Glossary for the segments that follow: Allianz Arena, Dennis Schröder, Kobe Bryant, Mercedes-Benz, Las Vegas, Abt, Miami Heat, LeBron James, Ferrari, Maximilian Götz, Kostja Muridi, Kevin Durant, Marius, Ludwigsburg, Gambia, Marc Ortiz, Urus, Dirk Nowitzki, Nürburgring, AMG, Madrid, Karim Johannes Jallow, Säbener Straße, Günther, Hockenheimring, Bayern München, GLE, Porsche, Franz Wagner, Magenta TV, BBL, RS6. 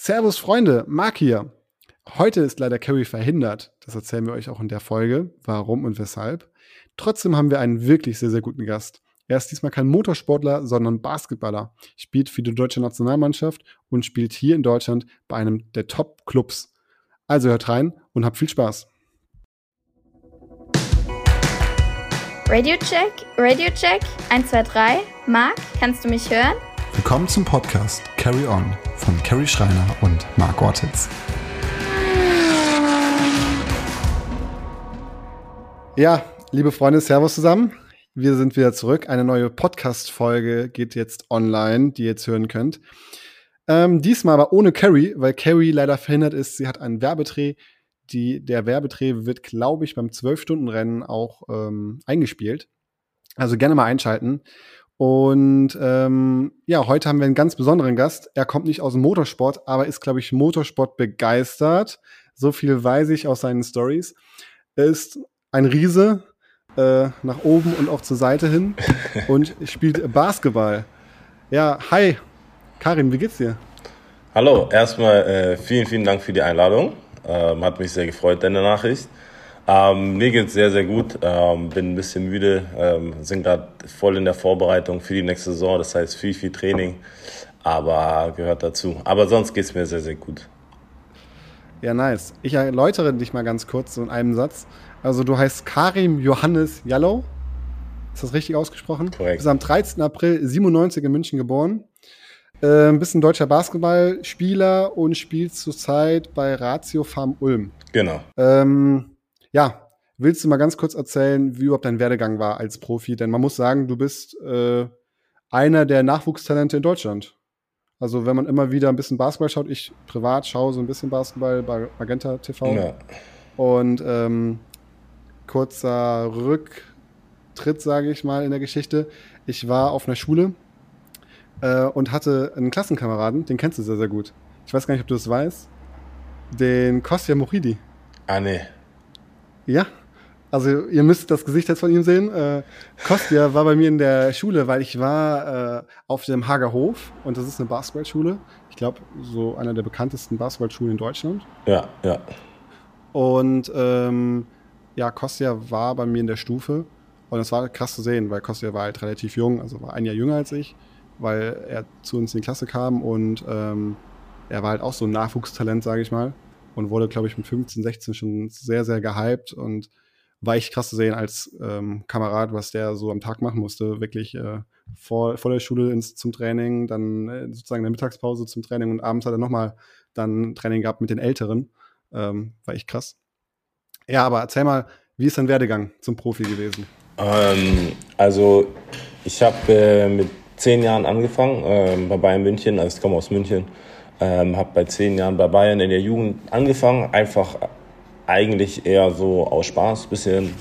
Servus Freunde, Marc hier. Heute ist leider Curry verhindert. Das erzählen wir euch auch in der Folge, warum und weshalb. Trotzdem haben wir einen wirklich sehr, sehr guten Gast. Er ist diesmal kein Motorsportler, sondern Basketballer. Spielt für die deutsche Nationalmannschaft und spielt hier in Deutschland bei einem der Top-Clubs. Also hört rein und habt viel Spaß. Radio Check, 1, 2, 3. Marc, kannst du mich hören? Willkommen zum Podcast Carry On von Carrie Schreiner und Marc Ortiz. Ja, liebe Freunde, servus zusammen. Wir sind wieder zurück. Eine neue Podcast-Folge geht jetzt online, die ihr jetzt hören könnt. Diesmal aber ohne Carrie, weil Carrie leider verhindert ist. Sie hat einen Werbedreh. Der Werbedreh wird, glaube ich, beim 12-Stunden-Rennen auch eingespielt. Also gerne mal einschalten. Und ja, heute haben wir einen ganz besonderen Gast. Er kommt nicht aus dem Motorsport, aber ist, glaube ich, Motorsport begeistert. So viel weiß ich aus seinen Stories. Er ist ein Riese, nach oben und auch zur Seite hin und spielt Basketball. Ja, hi, Karim, wie geht's dir? Hallo, erstmal vielen, vielen Dank für die Einladung. Hat mich sehr gefreut, deine Nachricht. Mir geht's sehr, sehr gut. Bin ein bisschen müde, sind gerade voll in der Vorbereitung für die nächste Saison. Das heißt viel, viel Training, aber gehört dazu. Aber sonst geht's mir sehr, sehr gut. Ja, nice. Ich erläutere dich mal ganz kurz so in einem Satz. Also du heißt Karim Johannes Jallow. Ist das richtig ausgesprochen? Korrekt. Du bist am 13. April 1997 in München geboren. Bist ein deutscher Basketballspieler und spielst zurzeit bei Ratiopharm Ulm. Genau. Ja, willst du mal ganz kurz erzählen, wie überhaupt dein Werdegang war als Profi? Denn man muss sagen, du bist einer der Nachwuchstalente in Deutschland. Also wenn man immer wieder ein bisschen Basketball schaut, ich privat schaue so ein bisschen Basketball bei Magenta TV. Ja. Und kurzer Rücktritt, sage ich mal, in der Geschichte. Ich war auf einer Schule und hatte einen Klassenkameraden, den kennst du sehr, sehr gut. Ich weiß gar nicht, ob du das weißt. Den Kostja Muridi. Ah, nee. Ja, also ihr müsst das Gesicht jetzt von ihm sehen. Kostja war bei mir in der Schule, weil ich war auf dem Hagerhof und das ist eine Basketballschule. Ich glaube, so einer der bekanntesten Basketballschulen in Deutschland. Ja, ja. Und ja, Kostja war bei mir in der Stufe und das war krass zu sehen, weil Kostja war halt relativ jung, also war ein Jahr jünger als ich, weil er zu uns in die Klasse kam und er war halt auch so ein Nachwuchstalent, sage ich mal, und wurde, glaube ich, mit 15, 16 schon sehr, sehr gehypt und war echt krass zu sehen als Kamerad, was der so am Tag machen musste. Wirklich vor der Schule zum Training, dann sozusagen in der Mittagspause zum Training und abends hat er nochmal dann Training gehabt mit den Älteren. War echt krass. Ja, aber erzähl mal, wie ist dein Werdegang zum Profi gewesen? Also ich habe mit 10 Jahren angefangen bei Bayern München, also ich komme aus München. Habe bei 10 Jahren bei Bayern in der Jugend angefangen, einfach eigentlich eher so aus Spaß ein bisschen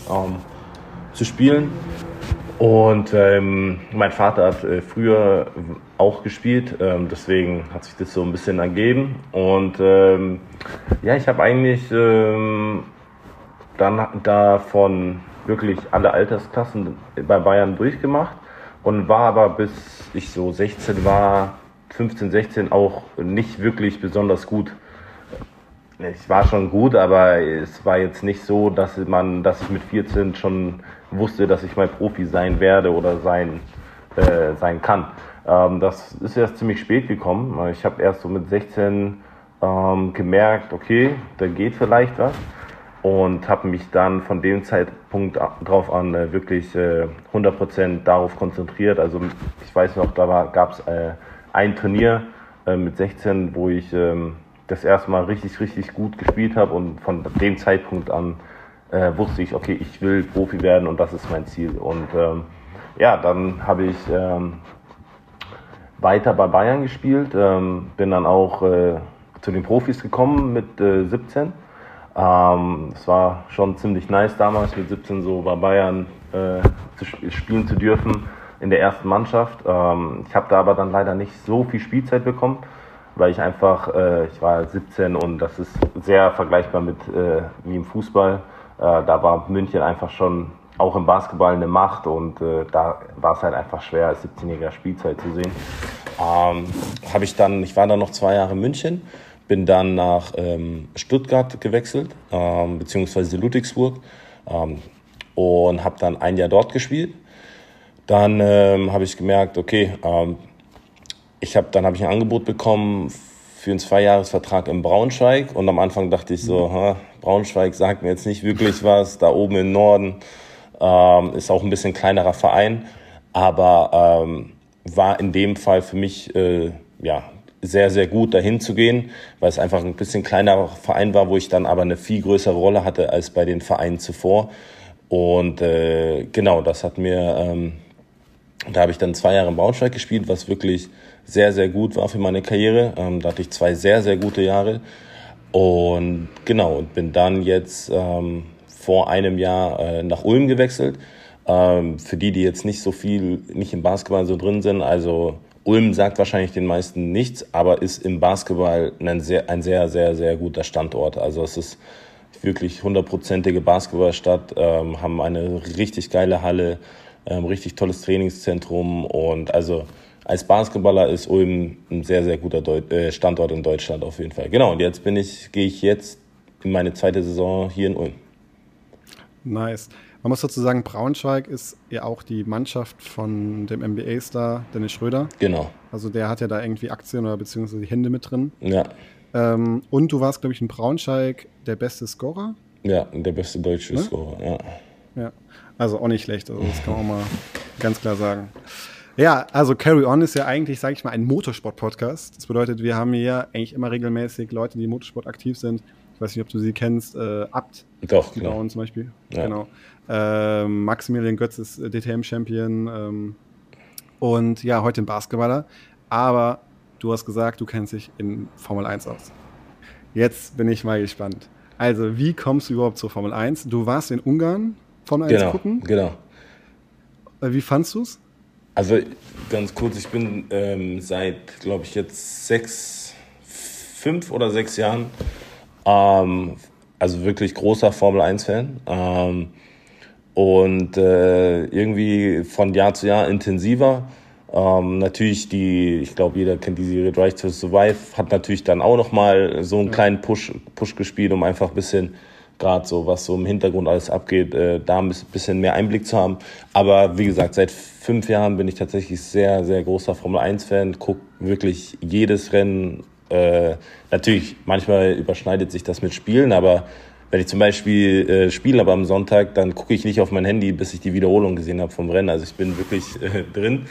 zu spielen. Und mein Vater hat früher auch gespielt, deswegen hat sich das so ein bisschen ergeben. Und ja, ich habe eigentlich dann davon wirklich alle Altersklassen bei Bayern durchgemacht und war aber, bis ich so 16 war, 15, 16 auch nicht wirklich besonders gut. Ich war schon gut, aber es war jetzt nicht so, dass ich mit 14 schon wusste, dass ich mal Profi sein werde oder sein kann. Das ist erst ziemlich spät gekommen. Ich habe erst so mit 16 gemerkt, okay, da geht vielleicht was. Und habe mich dann von dem Zeitpunkt drauf an wirklich 100% darauf konzentriert. Also ich weiß noch, da gab es ein Turnier mit 16, wo ich das erste Mal richtig, richtig gut gespielt habe. Und von dem Zeitpunkt an wusste ich, okay, ich will Profi werden und das ist mein Ziel. Und ja, dann habe ich weiter bei Bayern gespielt, bin dann auch zu den Profis gekommen mit 17. Es war schon ziemlich nice damals, mit 17 so bei Bayern spielen zu dürfen in der ersten Mannschaft. Ich habe da aber dann leider nicht so viel Spielzeit bekommen, weil ich einfach, ich war 17 und das ist sehr vergleichbar mit wie im Fußball. Da war München einfach schon auch im Basketball eine Macht und da war es halt einfach schwer, als 17-Jähriger Spielzeit zu sehen. Ich war dann noch 2 Jahre in München, bin dann nach Stuttgart gewechselt, beziehungsweise Ludwigsburg, und habe dann 1 Jahr dort gespielt. Dann habe ich gemerkt, okay, dann habe ich ein Angebot bekommen für einen 2-Jahres-Vertrag in Braunschweig. Und am Anfang dachte ich so, Braunschweig sagt mir jetzt nicht wirklich was, da oben im Norden, ist auch ein bisschen kleinerer Verein, aber war in dem Fall für mich sehr, sehr gut, dahin zu gehen, weil es einfach ein bisschen kleinerer Verein war, wo ich dann aber eine viel größere Rolle hatte als bei den Vereinen zuvor. Und das hat mir, da habe ich dann 2 Jahre in Braunschweig gespielt, was wirklich sehr, sehr gut war für meine Karriere. Da hatte ich 2 sehr, sehr gute Jahre. Und bin dann jetzt vor einem Jahr nach Ulm gewechselt. Für die jetzt nicht im Basketball so drin sind, also Ulm sagt wahrscheinlich den meisten nichts, aber ist im Basketball ein sehr, sehr, sehr guter Standort. Also es ist wirklich 100-prozentige Basketballstadt, haben eine richtig geile Halle, richtig tolles Trainingszentrum, und also als Basketballer ist Ulm ein sehr, sehr guter Standort in Deutschland auf jeden Fall. Genau, und jetzt gehe ich jetzt in meine zweite Saison hier in Ulm. Nice. Man muss dazu sagen, Braunschweig ist ja auch die Mannschaft von dem NBA-Star Dennis Schröder. Genau. Also der hat ja da irgendwie Aktien oder beziehungsweise Hände mit drin. Ja. Und du warst, glaube ich, in Braunschweig der beste Scorer. Ja, der beste deutsche Scorer, ja. Ja, also auch nicht schlecht, also das kann man auch mal ganz klar sagen. Ja, also Carry On ist ja eigentlich, sage ich mal, ein Motorsport-Podcast. Das bedeutet, wir haben hier eigentlich immer regelmäßig Leute, die im Motorsport aktiv sind. Ich weiß nicht, ob du sie kennst, Abt. Doch, genau. Zum Beispiel. Ja. Genau. Maximilian Götz ist DTM-Champion. Und ja, heute ein Basketballer. Aber du hast gesagt, du kennst dich in Formel 1 aus. Jetzt bin ich mal gespannt. Also, wie kommst du überhaupt zur Formel 1? Du warst in Ungarn Formel 1 gucken? Genau. Wie fandst du es? Also, ganz kurz, ich bin seit, glaube ich, jetzt 5 oder 6 Jahren also wirklich großer Formel-1-Fan. Irgendwie von Jahr zu Jahr intensiver. Natürlich ich glaube, jeder kennt die Serie Drive to Survive, hat natürlich dann auch nochmal so einen kleinen Push gespielt, um einfach ein bisschen, gerade so, was so im Hintergrund alles abgeht, da ein bisschen mehr Einblick zu haben. Aber wie gesagt, seit 5 Jahren bin ich tatsächlich sehr, sehr großer Formel-1-Fan, gucke wirklich jedes Rennen. Natürlich, manchmal überschneidet sich das mit Spielen, aber wenn ich zum Beispiel spiele, aber am Sonntag, dann gucke ich nicht auf mein Handy, bis ich die Wiederholung gesehen habe vom Rennen. Also ich bin wirklich drin.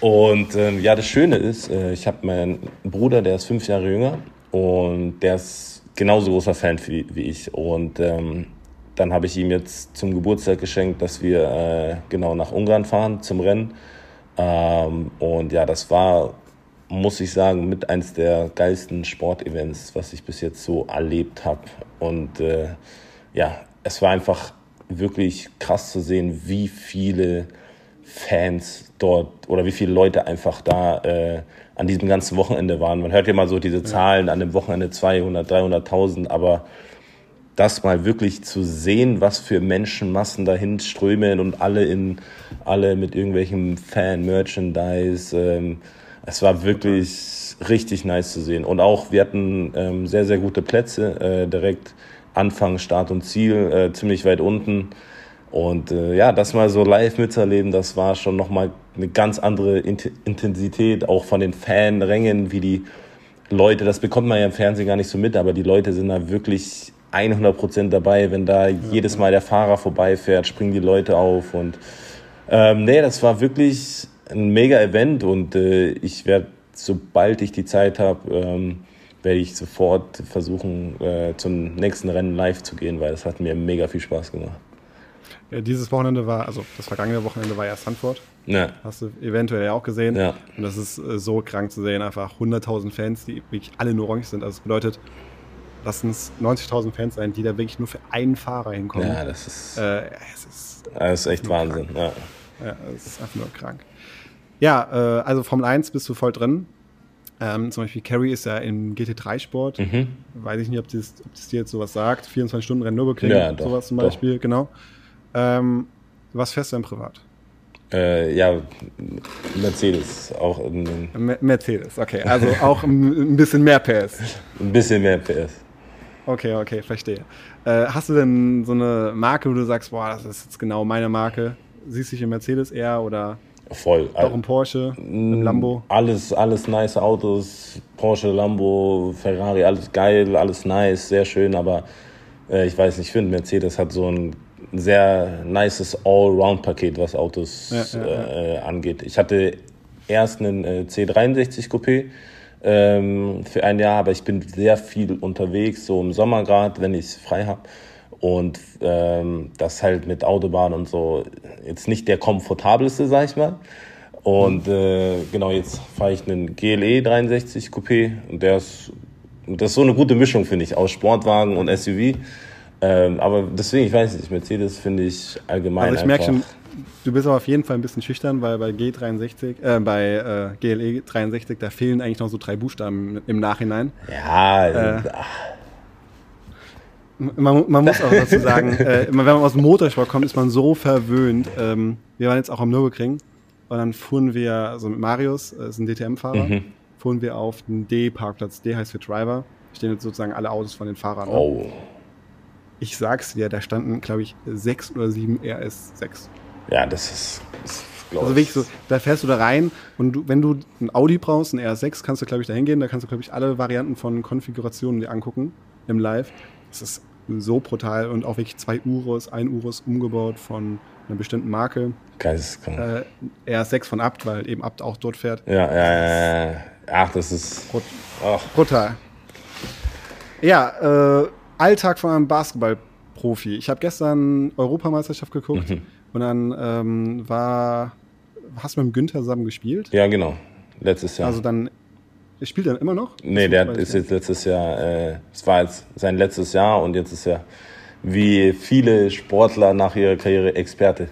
Und das Schöne ist, ich habe meinen Bruder, der ist 5 Jahre jünger, und der ist genauso großer Fan wie ich. Und dann habe ich ihm jetzt zum Geburtstag geschenkt, dass wir nach Ungarn fahren zum Rennen. Das war, muss ich sagen, mit eins der geilsten Sportevents, was ich bis jetzt so erlebt habe. Und es war einfach wirklich krass zu sehen, wie viele Fans dort oder wie viele Leute einfach da an diesem ganzen Wochenende waren. Man hört ja mal so diese Zahlen, an dem Wochenende 200, 300.000, aber das mal wirklich zu sehen, was für Menschenmassen dahin strömen und alle mit irgendwelchem Fan-Merchandise, es war wirklich richtig nice zu sehen. Und auch, wir hatten sehr, sehr gute Plätze, direkt Anfang, Start und Ziel, ziemlich weit unten. Und das mal so live mitzuerleben, das war schon nochmal eine ganz andere Intensität, auch von den Fanrängen, wie die Leute, das bekommt man ja im Fernsehen gar nicht so mit, aber die Leute sind da wirklich 100% dabei. Wenn da jedes Mal der Fahrer vorbeifährt, springen die Leute auf. Und das war wirklich ein Mega-Event, und ich werde, sobald ich die Zeit habe, werde ich sofort versuchen, zum nächsten Rennen live zu gehen, weil das hat mir mega viel Spaß gemacht. Ja, das vergangene Wochenende war ja Sanford. Ja. Hast du eventuell ja auch gesehen. Ja. Und das ist so krank zu sehen, einfach 100.000 Fans, die wirklich alle nur orange sind. Also das bedeutet, lassen es 90.000 Fans sein, die da wirklich nur für einen Fahrer hinkommen. Ja, das ist echt Wahnsinn. Krank. Ja. Ja, das ist einfach nur krank. Ja, also Formel 1 bist du voll drin. Zum Beispiel Carey ist ja im GT3-Sport. Mhm. Weiß ich nicht, ob das dir jetzt sowas sagt. 24-Stunden-Rennen Nürburgring, sowas zum Beispiel, genau. Was fährst du denn privat? Ja, Mercedes auch. Mercedes, okay. Also auch ein bisschen mehr PS. Ein bisschen mehr PS. Okay, verstehe. Hast du denn so eine Marke, wo du sagst, boah, das ist jetzt genau meine Marke? Siehst du dich im Mercedes eher oder voll. Doch im Porsche, im Lambo? Alles nice Autos, Porsche, Lambo, Ferrari, alles geil, alles nice, sehr schön, aber ich weiß nicht, ich finde, Mercedes hat so ein sehr nices Allround-Paket, was Autos angeht. Ich hatte erst einen C63 Coupé für ein Jahr, aber ich bin sehr viel unterwegs, so im Sommer gerade, wenn ich es frei habe. Und das halt mit Autobahn und so, jetzt nicht der komfortabelste, sag ich mal. Und genau, jetzt fahre ich einen GLE 63 Coupé und das ist so eine gute Mischung, finde ich, aus Sportwagen und SUV. Aber deswegen, ich weiß nicht, Mercedes finde ich allgemein einfach... Also ich merke schon, du bist aber auf jeden Fall ein bisschen schüchtern, weil bei GLE 63, da fehlen eigentlich noch so 3 Buchstaben im Nachhinein. Ja, man muss auch dazu sagen, wenn man aus dem Motorsport kommt, ist man so verwöhnt. Wir waren jetzt auch am Nürburgring und dann fuhren wir, also mit Marius, ist ein DTM-Fahrer, fuhren wir auf den D-Parkplatz, D heißt für Driver, stehen jetzt sozusagen alle Autos von den Fahrern. Oh. Ich sag's dir, da standen, glaube ich, 6 oder 7 RS6. Ja, das ist glaube ich. Also wirklich so, da fährst du da rein und wenn du ein Audi brauchst, ein RS6, kannst du, glaube ich, da hingehen. Da kannst du, glaube ich, alle Varianten von Konfigurationen dir angucken im Live. Das ist so brutal und auch wirklich 2 Urus, 1 Urus umgebaut von einer bestimmten Marke. Geisteskrank. RS6 von Abt, weil eben Abt auch dort fährt. Ja. Ach, das ist brutal. Ja, Alltag von einem Basketballprofi. Ich habe gestern Europameisterschaft geguckt und dann hast du mit dem Günther zusammen gespielt? Ja, genau. Letztes Jahr. Also dann, spielt er immer noch? Nee, der ist jetzt letztes Jahr, es war jetzt sein letztes Jahr und jetzt ist er wie viele Sportler nach ihrer Karriere Experte.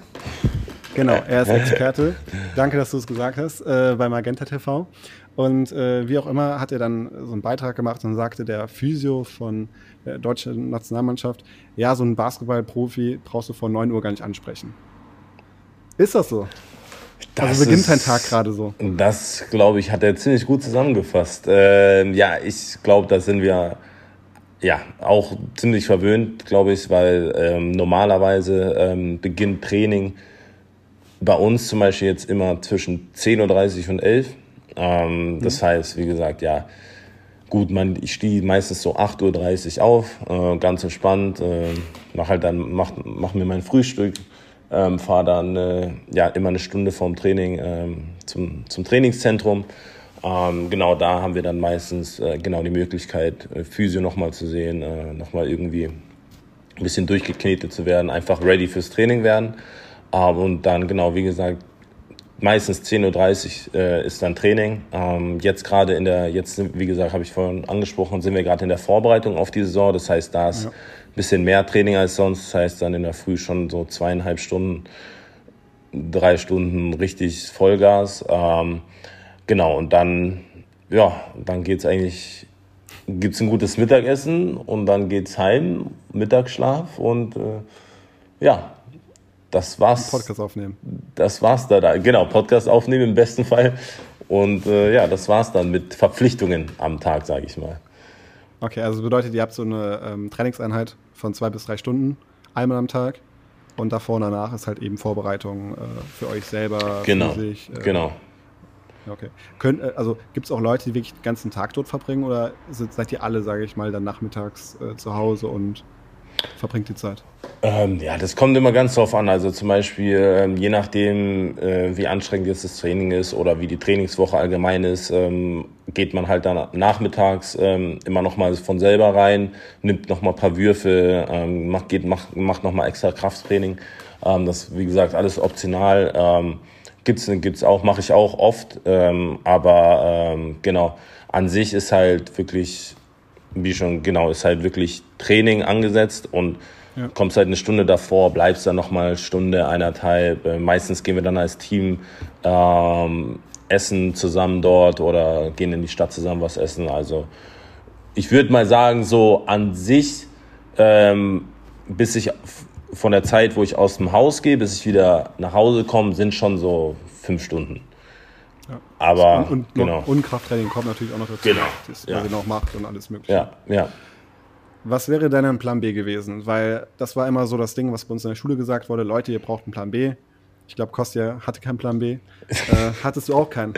Genau, er ist Experte. Danke, dass du es gesagt hast, bei Magenta TV. Und wie auch immer hat er dann so einen Beitrag gemacht und sagte der Physio von der deutschen Nationalmannschaft, ja, so einen Basketballprofi brauchst du vor 9 Uhr gar nicht ansprechen. Ist das so? Also beginnt dein Tag gerade so. Das, glaube ich, hat er ziemlich gut zusammengefasst. Ja, ich glaube, da sind wir ja auch ziemlich verwöhnt, glaube ich, weil normalerweise beginnt Training bei uns zum Beispiel jetzt immer zwischen 10.30 Uhr und 11 Uhr. Das heißt, wie gesagt, ja, gut, ich stehe meistens so 8.30 Uhr auf, ganz entspannt, mach mir mein Frühstück, fahre dann immer eine Stunde vorm Training zum Trainingszentrum. Genau, da haben wir dann meistens die Möglichkeit, Physio nochmal zu sehen, nochmal irgendwie ein bisschen durchgeknetet zu werden, einfach ready fürs Training werden. Und dann, genau, wie gesagt, meistens 10.30 Uhr ist dann Training. Jetzt, wie gesagt, habe ich vorhin angesprochen, sind wir gerade in der Vorbereitung auf die Saison. Das heißt, da ist ein bisschen mehr Training als sonst. Das heißt, dann in der Früh schon so 2,5 Stunden, 3 Stunden richtig Vollgas. Genau, und dann geht's eigentlich, gibt's ein gutes Mittagessen und dann geht's heim, Mittagsschlaf und das war's. Podcast aufnehmen. Das war's da. Genau, Podcast aufnehmen im besten Fall. Und das war's dann mit Verpflichtungen am Tag, sage ich mal. Okay, also bedeutet, ihr habt so eine Trainingseinheit von 2 bis 3 Stunden, einmal am Tag. Und davor und danach ist halt eben Vorbereitung für euch selber. Genau, für sich, genau. Okay. Gibt es auch Leute, die wirklich den ganzen Tag dort verbringen? Oder seid ihr alle, sage ich mal, dann nachmittags zu Hause und verbringt die Zeit? Das kommt immer ganz drauf an. Also zum Beispiel, je nachdem, wie anstrengend jetzt das Training ist oder wie die Trainingswoche allgemein ist, geht man halt dann nachmittags immer nochmal von selber rein, nimmt nochmal ein paar Würfe, macht nochmal extra Krafttraining. Das, wie gesagt, alles optional. Gibt's auch, mache ich auch oft. Genau, an sich ist halt wirklich... ist halt wirklich Training angesetzt und kommst halt eine Stunde davor, bleibst dann nochmal Stunde, 1,5. Meistens gehen wir dann als Team essen zusammen dort oder gehen in die Stadt zusammen was essen. Also ich würde mal sagen, so an sich, bis ich von der Zeit, wo ich aus dem Haus gehe, bis ich wieder nach Hause komme, sind schon so 5 Stunden. Ja. Aber und Krafttraining kommt natürlich auch noch dazu, was ihr noch macht und alles Mögliche. Ja, ja. Was wäre denn ein Plan B gewesen? Weil das war immer so das Ding, was bei uns in der Schule gesagt wurde, Leute, ihr braucht einen Plan B. Ich glaube, Kostja hatte keinen Plan B. Hattest du auch keinen?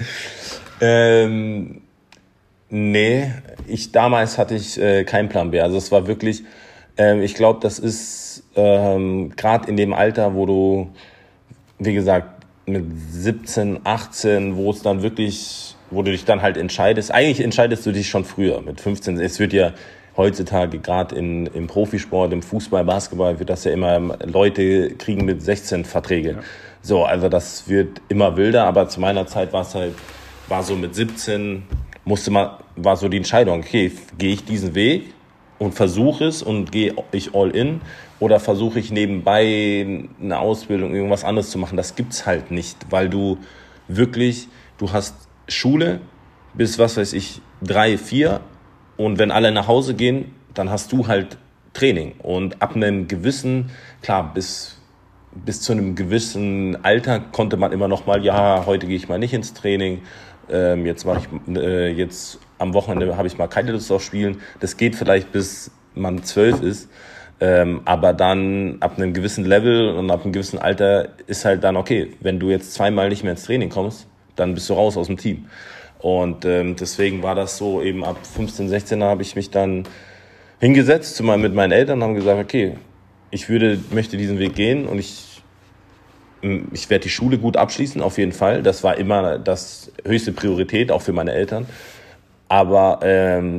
Nee, damals hatte ich keinen Plan B. Also es war wirklich, ich glaube, das ist gerade in dem Alter, wo du, wie gesagt, mit 17, 18, wo es dann wirklich, wo du dich dann halt entscheidest. Eigentlich entscheidest du dich schon früher, mit 15. Es wird ja heutzutage gerade im Profisport, im Fußball, Basketball, wird das ja immer, Leute kriegen mit 16 Verträge. Ja. So, also das wird immer wilder, aber zu meiner Zeit war es halt, war so mit 17, war so die Entscheidung, okay, gehe ich diesen Weg und versuche es und gehe ich all in, oder versuche ich nebenbei eine Ausbildung, irgendwas anderes zu machen? Das gibt's halt nicht, weil du wirklich, du hast Schule bis, 3, 4 und wenn alle nach Hause gehen, dann hast du halt Training. Und ab einem gewissen, klar, bis zu einem gewissen Alter konnte man immer noch mal, ja, heute gehe ich mal nicht ins Training, jetzt am Wochenende habe ich mal keine Lust auf Spielen. Das geht vielleicht bis man 12 ist. Aber dann ab einem gewissen Level und ab einem gewissen Alter ist halt dann, okay, wenn du jetzt 2-mal nicht mehr ins Training kommst, dann bist du raus aus dem Team. Und deswegen war das so, eben ab 15, 16 habe ich mich dann hingesetzt mit meinen Eltern und haben gesagt, okay, ich möchte diesen Weg gehen und ich werde die Schule gut abschließen, auf jeden Fall. Das war immer das höchste Priorität, auch für meine Eltern. Aber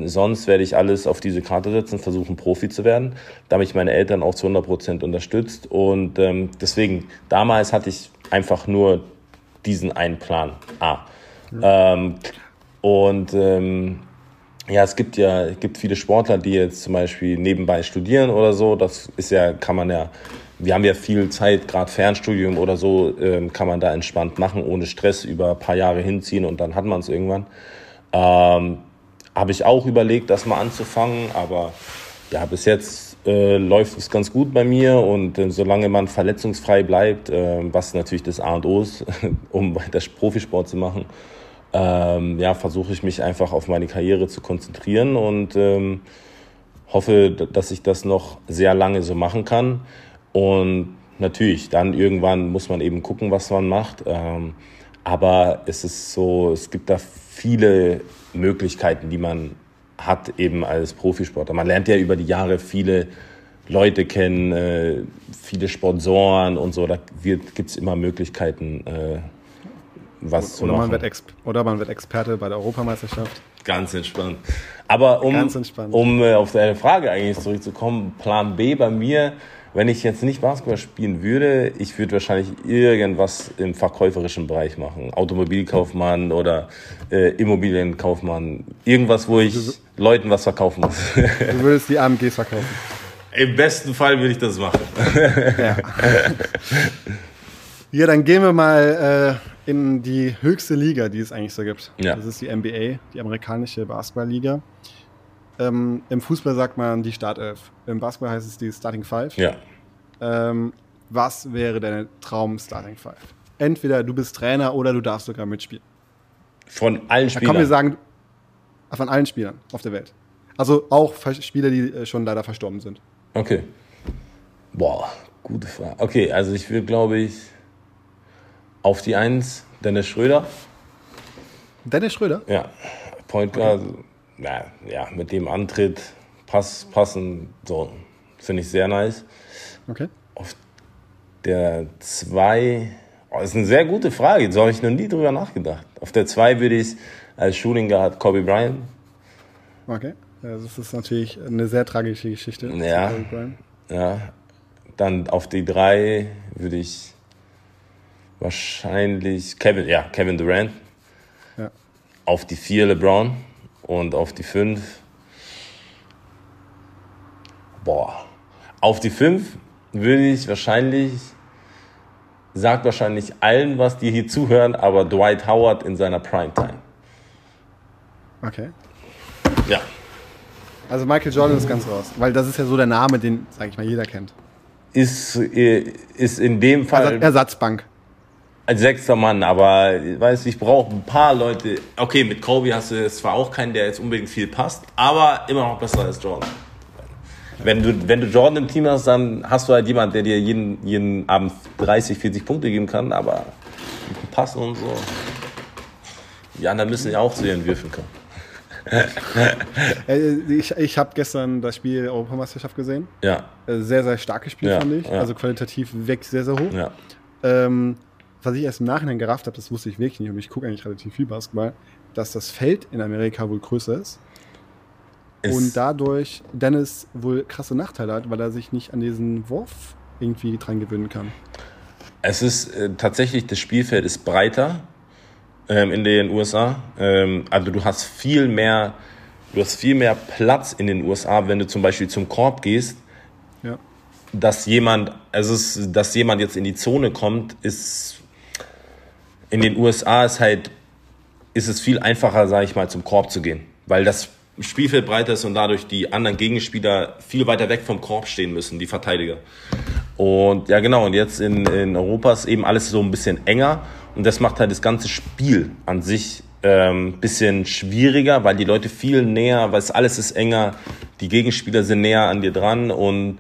sonst werde ich alles auf diese Karte setzen, versuchen, Profi zu werden. Da habe ich meine Eltern auch zu 100% unterstützt. Und deswegen, damals hatte ich einfach nur diesen einen Plan A. Es gibt viele Sportler, die jetzt zum Beispiel nebenbei studieren oder so. Das ist ja, wir haben ja viel Zeit, gerade Fernstudium oder so, kann man da entspannt machen, ohne Stress über ein paar Jahre hinziehen und dann hat man es irgendwann. Habe ich auch überlegt, das mal anzufangen, aber ja, bis jetzt läuft es ganz gut bei mir und solange man verletzungsfrei bleibt, was natürlich das A und O ist, um weiter Profisport zu machen, versuche ich mich einfach auf meine Karriere zu konzentrieren und hoffe, dass ich das noch sehr lange so machen kann. Und natürlich, dann irgendwann muss man eben gucken, was man macht, aber es ist so, es gibt da viele Möglichkeiten, die man hat eben als Profisportler. Man lernt ja über die Jahre viele Leute kennen, viele Sponsoren und so. Da gibt es immer Möglichkeiten, was zu machen. Oder man wird Experte bei der Europameisterschaft. Ganz entspannt. Aber um auf deine Frage eigentlich zurückzukommen, Plan B bei mir, wenn ich jetzt nicht Basketball spielen würde, ich würde wahrscheinlich irgendwas im verkäuferischen Bereich machen. Automobilkaufmann oder Immobilienkaufmann. Irgendwas, wo ich Leuten was verkaufen muss. Du würdest die AMGs verkaufen? Im besten Fall würde ich das machen. Ja, ja, dann gehen wir mal in die höchste Liga, die es eigentlich so gibt. Ja. Das ist die NBA, die amerikanische Basketballliga. Im Fußball sagt man die Startelf. Im Basketball heißt es die Starting Five. Ja. Was wäre deine Traum-Starting Five? Entweder du bist Trainer oder du darfst sogar mitspielen. Von allen Spielern? Da kann man sagen, von allen Spielern auf der Welt. Also auch Spieler, die schon leider verstorben sind. Okay. Boah, gute Frage. Okay, also ich will, glaube ich, auf die 1 Dennis Schröder. Dennis Schröder? Ja. Point Guard. Okay. Mit dem Antritt passen, so, finde ich sehr nice. Okay. Auf der 2, das ist eine sehr gute Frage, so habe ich noch nie drüber nachgedacht. Auf der 2 würde ich als Shooting Guard Kobe Bryant. Okay, das ist natürlich eine sehr tragische Geschichte. Ja, ja. Dann auf die 3 würde ich wahrscheinlich Kevin Durant. Ja. Auf die 4 LeBron. Und auf die 5, würde ich sagt wahrscheinlich allen, was die hier zuhören, aber Dwight Howard in seiner Primetime. Okay. Ja. Also Michael Jordan ist ganz raus, weil das ist ja so der Name, den, sag ich mal, jeder kennt. ist in dem Fall... Ersatzbank. Als sechster Mann, aber ich brauche ein paar Leute. Okay, mit Kobe hast du zwar auch keinen, der jetzt unbedingt viel passt, aber immer noch besser als Jordan. Wenn du Jordan im Team hast, dann hast du halt jemanden, der dir jeden Abend 30, 40 Punkte geben kann, aber Pass und so. Die anderen müssen ja auch zu ihren Würfen kommen. Ich habe gestern das Spiel Europameisterschaft gesehen. Ja. Sehr, sehr starkes Spiel, fand ich. Ja. Also qualitativ wächst sehr, sehr hoch. Ja. Was ich erst im Nachhinein gerafft habe, das wusste ich wirklich nicht, aber ich gucke eigentlich relativ viel Basketball, dass das Feld in Amerika wohl größer ist. Und dadurch Dennis wohl krasse Nachteile hat, weil er sich nicht an diesen Wurf irgendwie dran gewöhnen kann. Es ist tatsächlich, das Spielfeld ist breiter in den USA. Also du hast viel mehr Platz in den USA, wenn du zum Beispiel zum Korb gehst. Ja. Dass jemand jetzt in die Zone kommt, ist in den USA ist es viel einfacher, sage ich mal, zum Korb zu gehen, weil das Spielfeld breiter ist und dadurch die anderen Gegenspieler viel weiter weg vom Korb stehen müssen, die Verteidiger. Und ja, genau, und jetzt in Europa ist eben alles so ein bisschen enger und das macht halt das ganze Spiel an sich ein bisschen schwieriger, weil die Leute viel näher, weil alles ist enger, die Gegenspieler sind näher an dir dran und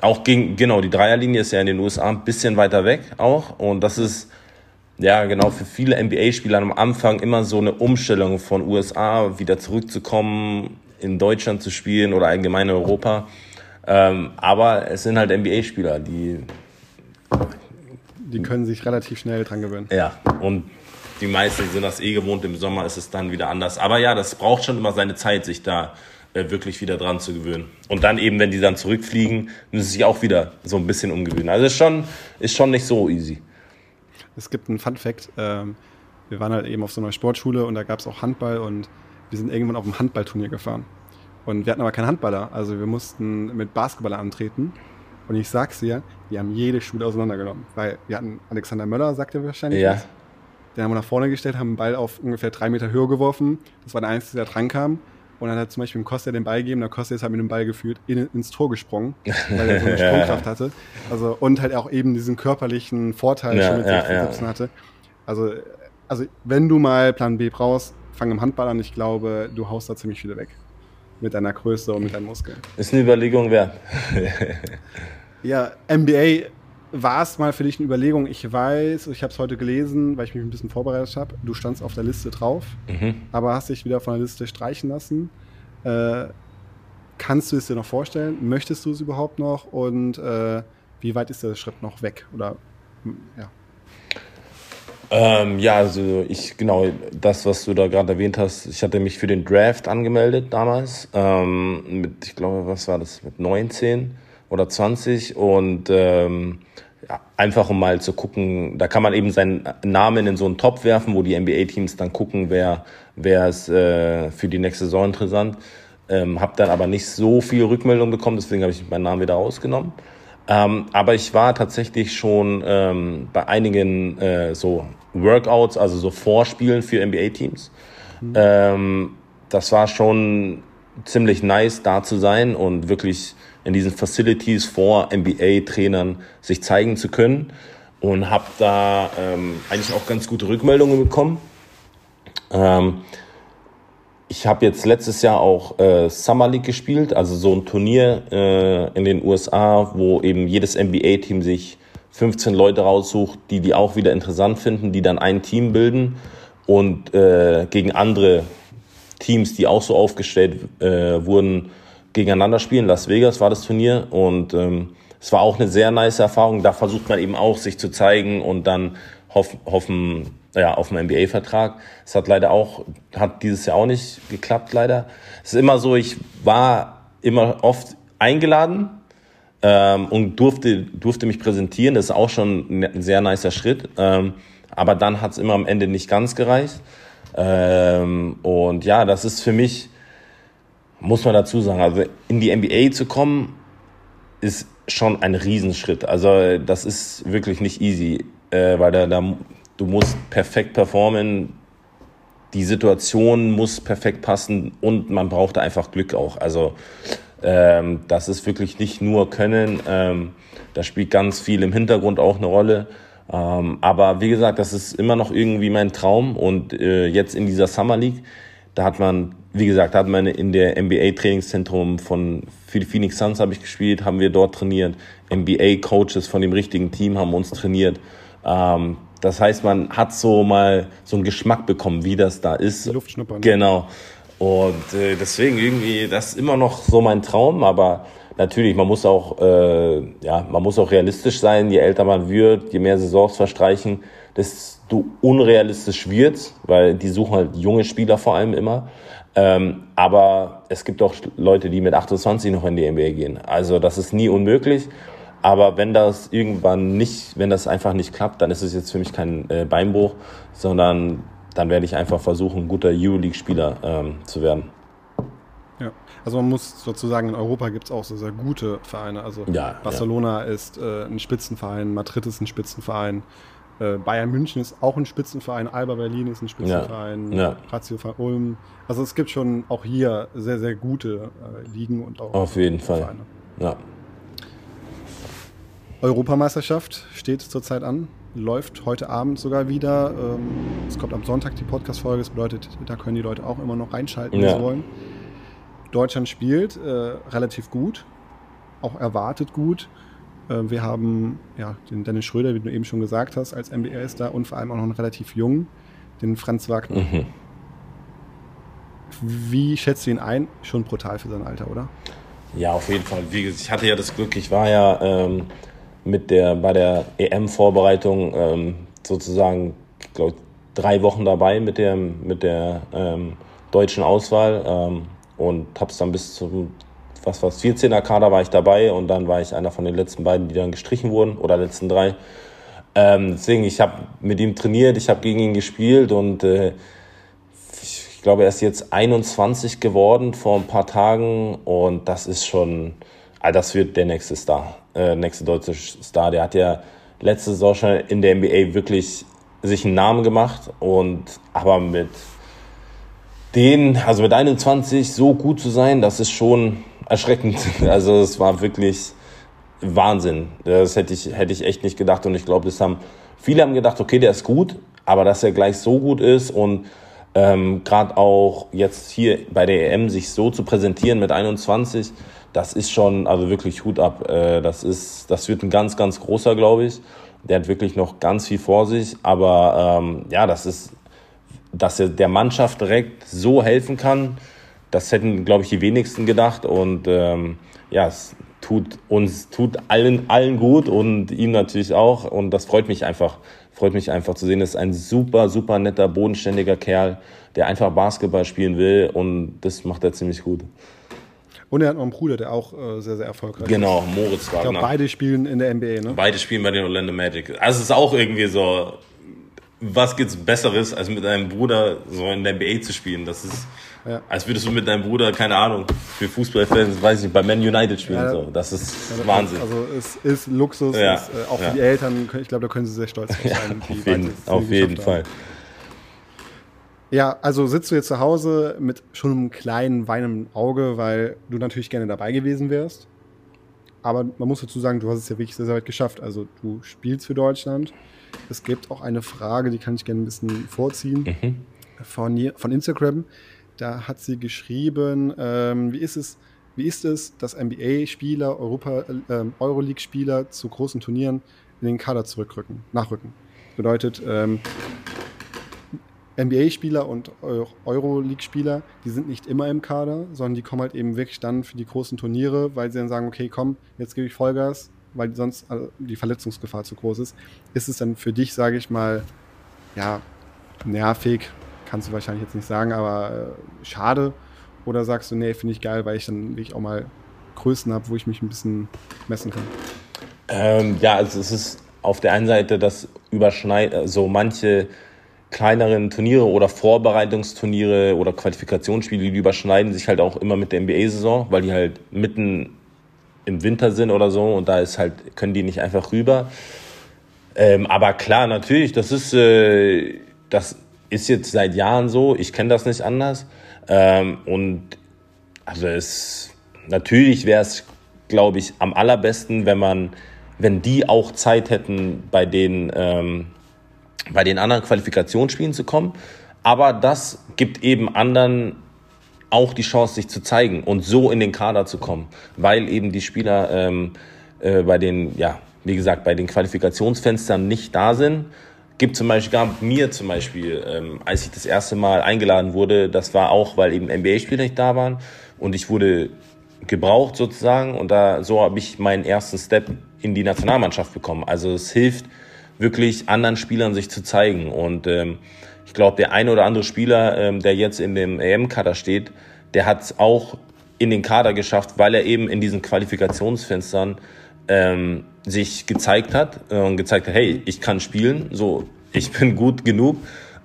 auch die Dreierlinie ist ja in den USA ein bisschen weiter weg auch und das ist für viele NBA-Spieler am Anfang immer so eine Umstellung von USA wieder zurückzukommen, in Deutschland zu spielen oder allgemein in Europa. Aber es sind halt NBA-Spieler, die können sich relativ schnell dran gewöhnen. Ja, und die meisten sind das gewohnt, im Sommer ist es dann wieder anders. Aber ja, das braucht schon immer seine Zeit, sich da wirklich wieder dran zu gewöhnen. Und dann eben, wenn die dann zurückfliegen, müssen sie sich auch wieder so ein bisschen umgewöhnen. Also ist schon nicht so easy. Es gibt einen Fun-Fact. Wir waren halt eben auf so einer Sportschule und da gab es auch Handball und wir sind irgendwann auf einem Handballturnier gefahren. Und wir hatten aber keinen Handballer, also wir mussten mit Basketballer antreten. Und ich sag's dir, wir haben jede Schule auseinandergenommen. Weil wir hatten Alexander Möller, sagt er wahrscheinlich. Ja. Was. Den haben wir nach vorne gestellt, haben den Ball auf ungefähr 3 Meter Höhe geworfen. Das war der Einzige, der dran kam. Und dann hat zum Beispiel dem Kostja den Ball gegeben, der Kostja ist halt mit dem Ball geführt, ins Tor gesprungen, weil er so eine Sprungkraft hatte. Also, und halt auch eben diesen körperlichen Vorteil schon mit 16, 17 hatte. Also, wenn du mal Plan B brauchst, fang im Handball an. Ich glaube, du haust da ziemlich viele weg. Mit deiner Größe und mit deinen Muskeln. Ist eine Überlegung wert. Ja, NBA war es mal für dich eine Überlegung. Ich weiß, ich habe es heute gelesen, weil ich mich ein bisschen vorbereitet habe. Du standst auf der Liste drauf, aber hast dich wieder von der Liste streichen lassen. Kannst du es dir noch vorstellen? Möchtest du es überhaupt noch? Und wie weit ist der Schritt noch weg? Oder ja. Das, was du da gerade erwähnt hast, ich hatte mich für den Draft angemeldet damals, mit, ich glaube, was war das, mit 19 oder 20 und einfach um mal zu gucken, da kann man eben seinen Namen in so einen Topf werfen, wo die NBA-Teams dann gucken, wer ist für die nächste Saison interessant, hab dann aber nicht so viel Rückmeldung bekommen, deswegen habe ich meinen Namen wieder rausgenommen. Aber ich war tatsächlich schon bei einigen so Workouts, also so Vorspielen für NBA-Teams. Das war schon ziemlich nice, da zu sein und wirklich in diesen Facilities vor NBA-Trainern sich zeigen zu können. Und habe da eigentlich auch ganz gute Rückmeldungen bekommen. Ich habe jetzt letztes Jahr auch Summer League gespielt, also so ein Turnier in den USA, wo eben jedes NBA-Team sich 15 Leute raussucht, die auch wieder interessant finden, die dann ein Team bilden und gegen andere Teams, die auch so aufgestellt wurden, gegeneinander spielen. Las Vegas war das Turnier und es war auch eine sehr nice Erfahrung. Da versucht man eben auch, sich zu zeigen und dann auf dem NBA-Vertrag. Es hat dieses Jahr auch nicht geklappt, leider. Es ist immer so, ich war immer oft eingeladen und durfte mich präsentieren. Das ist auch schon ein sehr nicer Schritt. Aber dann hat es immer am Ende nicht ganz gereicht. Und ja, das ist für mich, muss man dazu sagen, also in die NBA zu kommen, ist schon ein Riesenschritt. Also das ist wirklich nicht easy, weil du musst perfekt performen, die Situation muss perfekt passen und man braucht da einfach Glück auch. Also Das ist wirklich nicht nur Können, da spielt ganz viel im Hintergrund auch eine Rolle. Aber wie gesagt, das ist immer noch irgendwie mein Traum. Und jetzt in dieser Summer League, da hat man, wie gesagt, da hat man in der NBA-Trainingszentrum für die Phoenix Suns habe ich gespielt, haben wir dort trainiert. NBA-Coaches von dem richtigen Team haben uns trainiert. Das heißt, man hat so mal so einen Geschmack bekommen, wie das da ist. Die Luft schnuppern. Genau. Und deswegen irgendwie, das ist immer noch so mein Traum, aber natürlich, man muss auch realistisch sein. Je älter man wird, je mehr Saisons verstreichen, desto unrealistisch wird's, weil die suchen halt junge Spieler vor allem immer. Aber es gibt auch Leute, die mit 28 noch in die NBA gehen. Also das ist nie unmöglich. Aber wenn das einfach nicht klappt, dann ist es jetzt für mich kein Beinbruch, sondern dann werde ich einfach versuchen, ein guter Euroleague-Spieler zu werden. Ja, also man muss sozusagen, in Europa gibt es auch sehr, sehr gute Vereine. Also ja, Barcelona ist ein Spitzenverein, Madrid ist ein Spitzenverein, Bayern München ist auch ein Spitzenverein, Alba Berlin ist ein Spitzenverein, Ratiopharm Ulm. Also es gibt schon auch hier sehr, sehr gute Ligen und auch auf jeden Fall Vereine. Ja. Europameisterschaft steht zurzeit an, läuft heute Abend sogar wieder. Es kommt am Sonntag die Podcast-Folge, das bedeutet, da können die Leute auch immer noch reinschalten, wenn sie wollen. Deutschland spielt relativ gut, auch erwartet gut. Wir haben den Dennis Schröder, wie du eben schon gesagt hast, als NBA-Star und vor allem auch noch einen relativ jungen, den Franz Wagner. Mhm. Wie schätzt du ihn ein? Schon brutal für sein Alter, oder? Ja, auf jeden Fall. Ich hatte ja das Glück, ich war ja bei der EM-Vorbereitung sozusagen, glaube ich, 3 Wochen dabei mit der deutschen Auswahl und habe es dann bis zum 14er Kader war ich dabei und dann war ich einer von den letzten beiden, die dann gestrichen wurden oder letzten 3. Deswegen, ich habe mit ihm trainiert, ich habe gegen ihn gespielt und ich glaube, er ist jetzt 21 geworden vor ein paar Tagen und das ist schon... Das wird der nächste Star, nächste deutsche Star. Der hat ja letzte Saison schon in der NBA wirklich sich einen Namen gemacht. Aber mit mit 21 so gut zu sein, das ist schon erschreckend. Also es war wirklich Wahnsinn. Das hätte ich echt nicht gedacht. Und ich glaube, viele haben gedacht, okay, der ist gut, aber dass er gleich so gut ist und gerade auch jetzt hier bei der EM sich so zu präsentieren mit 21, das ist schon, also wirklich Hut ab. Das wird ein ganz, ganz großer, glaube ich. Der hat wirklich noch ganz viel vor sich. Aber dass er der Mannschaft direkt so helfen kann, das hätten, glaube ich, die wenigsten gedacht. Und es tut allen gut und ihm natürlich auch. Und das freut mich einfach zu sehen. Das ist ein super, super netter, bodenständiger Kerl, der einfach Basketball spielen will. Und das macht er ziemlich gut. Und er hat noch einen Bruder, der auch sehr, sehr erfolgreich ist. Genau, Moritz Wagner. Ich glaube, beide spielen in der NBA, ne? Beide spielen bei den Orlando Magic. Also es ist auch irgendwie so, was gibt's Besseres, als mit deinem Bruder so in der NBA zu spielen? Das ist, als würdest du mit deinem Bruder, keine Ahnung, für Fußballfans, weiß ich nicht, bei Man United spielen. Ja, so. Das ist Wahnsinn. Also es ist Luxus, für die Eltern, ich glaube, da können sie sehr stolz drauf sein. Auf jeden Fall. Ja, also sitzt du jetzt zu Hause mit schon einem kleinen weinenden Auge, weil du natürlich gerne dabei gewesen wärst. Aber man muss dazu sagen, du hast es ja wirklich sehr, sehr weit geschafft. Also du spielst für Deutschland. Es gibt auch eine Frage, die kann ich gerne ein bisschen vorziehen, von Instagram. Da hat sie geschrieben, wie ist es, dass NBA-Spieler, Euroleague-Spieler zu großen Turnieren in den Kader nachrücken? Bedeutet... NBA-Spieler und Euroleague-Spieler, die sind nicht immer im Kader, sondern die kommen halt eben wirklich dann für die großen Turniere, weil sie dann sagen, okay, komm, jetzt gebe ich Vollgas, weil sonst die Verletzungsgefahr zu groß ist. Ist es dann für dich, sage ich mal, nervig, kannst du wahrscheinlich jetzt nicht sagen, aber schade? Oder sagst du, nee, finde ich geil, weil ich dann wirklich auch mal Größen habe, wo ich mich ein bisschen messen kann? Also es ist auf der einen Seite, das überschneidet so also manche kleineren Turniere oder Vorbereitungsturniere oder Qualifikationsspiele, die überschneiden sich halt auch immer mit der NBA-Saison, weil die halt mitten im Winter sind oder so und da ist halt, können die nicht einfach rüber. Aber klar, natürlich, das ist jetzt seit Jahren so, ich kenne das nicht anders. Und also es natürlich wäre es, glaube ich, am allerbesten, wenn die auch Zeit hätten, bei den anderen Qualifikationsspielen zu kommen. Aber das gibt eben anderen auch die Chance, sich zu zeigen und so in den Kader zu kommen, weil eben die Spieler bei den, ja, wie gesagt, bei den Qualifikationsfenstern nicht da sind. Als ich das erste Mal eingeladen wurde, das war auch, weil eben NBA-Spieler nicht da waren und ich wurde gebraucht sozusagen und so habe ich meinen ersten Step in die Nationalmannschaft bekommen. Also es hilft wirklich anderen Spielern, sich zu zeigen und ich glaube, der eine oder andere Spieler, der jetzt in dem EM-Kader steht, der hat es auch in den Kader geschafft, weil er eben in diesen Qualifikationsfenstern sich gezeigt hat und gezeigt hat, hey, ich kann spielen, so, ich bin gut genug.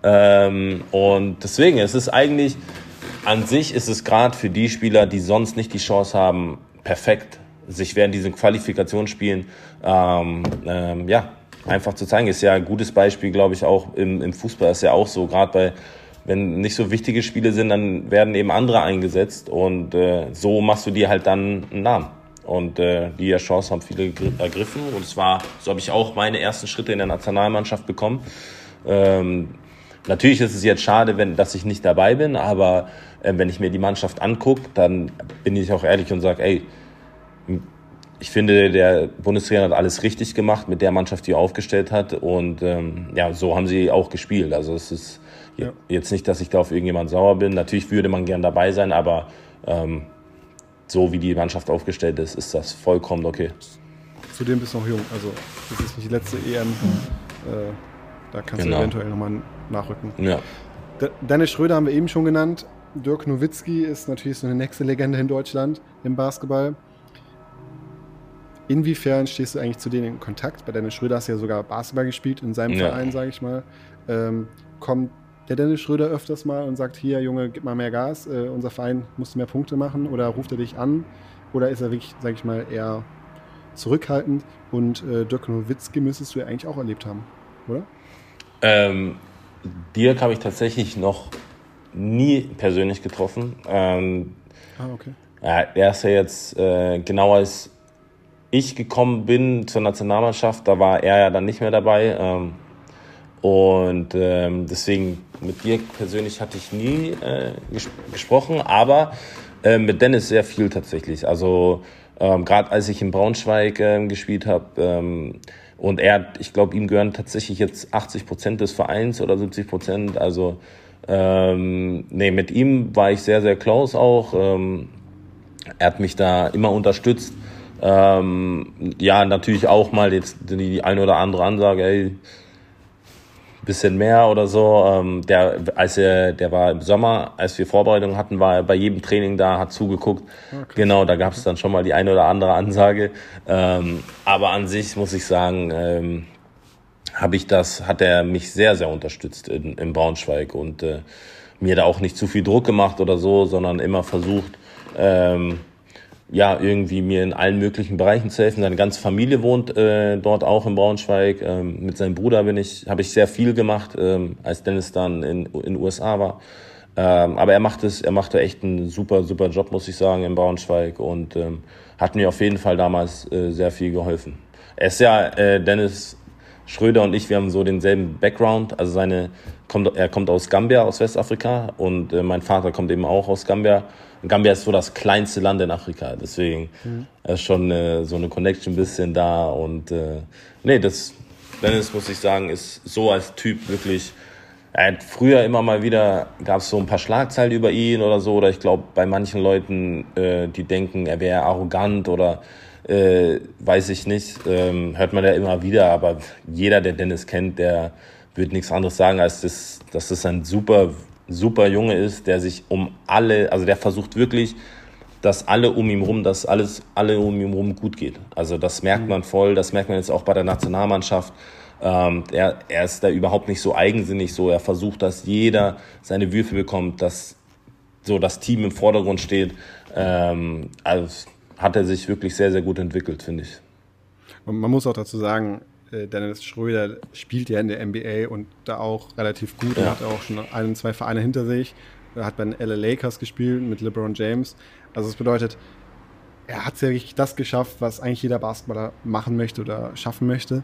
Und deswegen, ist es gerade für die Spieler, die sonst nicht die Chance haben, perfekt, sich während diesen Qualifikationsspielen einfach zu zeigen. Ist ja ein gutes Beispiel, glaube ich, auch im Fußball. Ist ja auch so, gerade wenn nicht so wichtige Spiele sind, dann werden eben andere eingesetzt und so machst du dir halt dann einen Namen. Und die Chance haben viele ergriffen und so habe ich auch meine ersten Schritte in der Nationalmannschaft bekommen. Natürlich ist es jetzt schade, dass ich nicht dabei bin, aber wenn ich mir die Mannschaft angucke, dann bin ich auch ehrlich und sage, ey, ich finde, der Bundestrainer hat alles richtig gemacht mit der Mannschaft, die er aufgestellt hat. Und so haben sie auch gespielt. Also es ist jetzt nicht, dass ich da auf irgendjemanden sauer bin. Natürlich würde man gern dabei sein, aber so wie die Mannschaft aufgestellt ist, ist das vollkommen okay. Zudem bist du noch jung. Also das ist nicht die letzte EM. Da kannst du eventuell nochmal nachrücken. Ja. Dennis Schröder haben wir eben schon genannt. Dirk Nowitzki ist natürlich so eine nächste Legende in Deutschland im Basketball. Inwiefern stehst du eigentlich zu denen in Kontakt? Bei Dennis Schröder hast du ja sogar Basketball gespielt, in seinem Verein, sage ich mal. Kommt der Dennis Schröder öfters mal und sagt, hier Junge, gib mal mehr Gas, unser Verein musste mehr Punkte machen, oder ruft er dich an? Oder ist er wirklich, sage ich mal, eher zurückhaltend? Und Dirk Nowitzki müsstest du ja eigentlich auch erlebt haben, oder? Dirk habe ich tatsächlich noch nie persönlich getroffen. Okay. Ja, er ist ja jetzt genauer als ich gekommen bin zur Nationalmannschaft, da war er ja dann nicht mehr dabei. Deswegen mit Dirk persönlich hatte ich nie gesprochen, aber mit Dennis sehr viel tatsächlich. Also gerade als ich in Braunschweig gespielt habe und ich glaube, ihm gehören tatsächlich jetzt 80% des Vereins oder 70%. Also mit ihm war ich sehr, sehr close auch. Er hat mich da immer unterstützt. Natürlich auch mal jetzt die eine oder andere Ansage, ey, bisschen mehr oder so. Der war im Sommer, als wir Vorbereitungen hatten, war er bei jedem Training da, hat zugeguckt. Okay. Genau, da gab es dann schon mal die eine oder andere Ansage. Aber an sich muss ich sagen, hat er mich sehr, sehr unterstützt in Braunschweig und mir da auch nicht zu viel Druck gemacht oder so, sondern immer versucht, irgendwie mir in allen möglichen Bereichen zu helfen. Seine ganze Familie wohnt dort auch in Braunschweig. Mit seinem Bruder habe ich sehr viel gemacht, als Dennis dann in USA war. Aber er machte echt einen super, super Job, muss ich sagen, in Braunschweig und hat mir auf jeden Fall damals sehr viel geholfen. Dennis Schröder und ich, wir haben so denselben Background. Also er kommt aus Gambia, aus Westafrika und mein Vater kommt eben auch aus Gambia. Gambia ist so das kleinste Land in Afrika, deswegen ist schon so eine Connection ein bisschen da. Und Dennis, muss ich sagen, ist so als Typ wirklich, er hat früher immer mal wieder, gab es so ein paar Schlagzeilen über ihn oder so, oder ich glaube, bei manchen Leuten, die denken, er wäre arrogant oder weiß ich nicht, hört man ja immer wieder, aber jeder, der Dennis kennt, der wird nichts anderes sagen, als dass das ein super, super Junge ist, der sich der versucht wirklich, dass alle um ihn rum gut geht. Also das merkt man voll, das merkt man jetzt auch bei der Nationalmannschaft. Er ist da überhaupt nicht so eigensinnig, so er versucht, dass jeder seine Würfe bekommt, dass so das Team im Vordergrund steht. Also hat er sich wirklich sehr, sehr gut entwickelt, finde ich. Und man muss auch dazu sagen, Dennis Schröder spielt ja in der NBA und da auch relativ gut. Er hat auch schon 1, 2 Vereine hinter sich. Er hat bei den LA Lakers gespielt mit LeBron James. Also das bedeutet, er hat ja wirklich das geschafft, was eigentlich jeder Basketballer machen möchte oder schaffen möchte.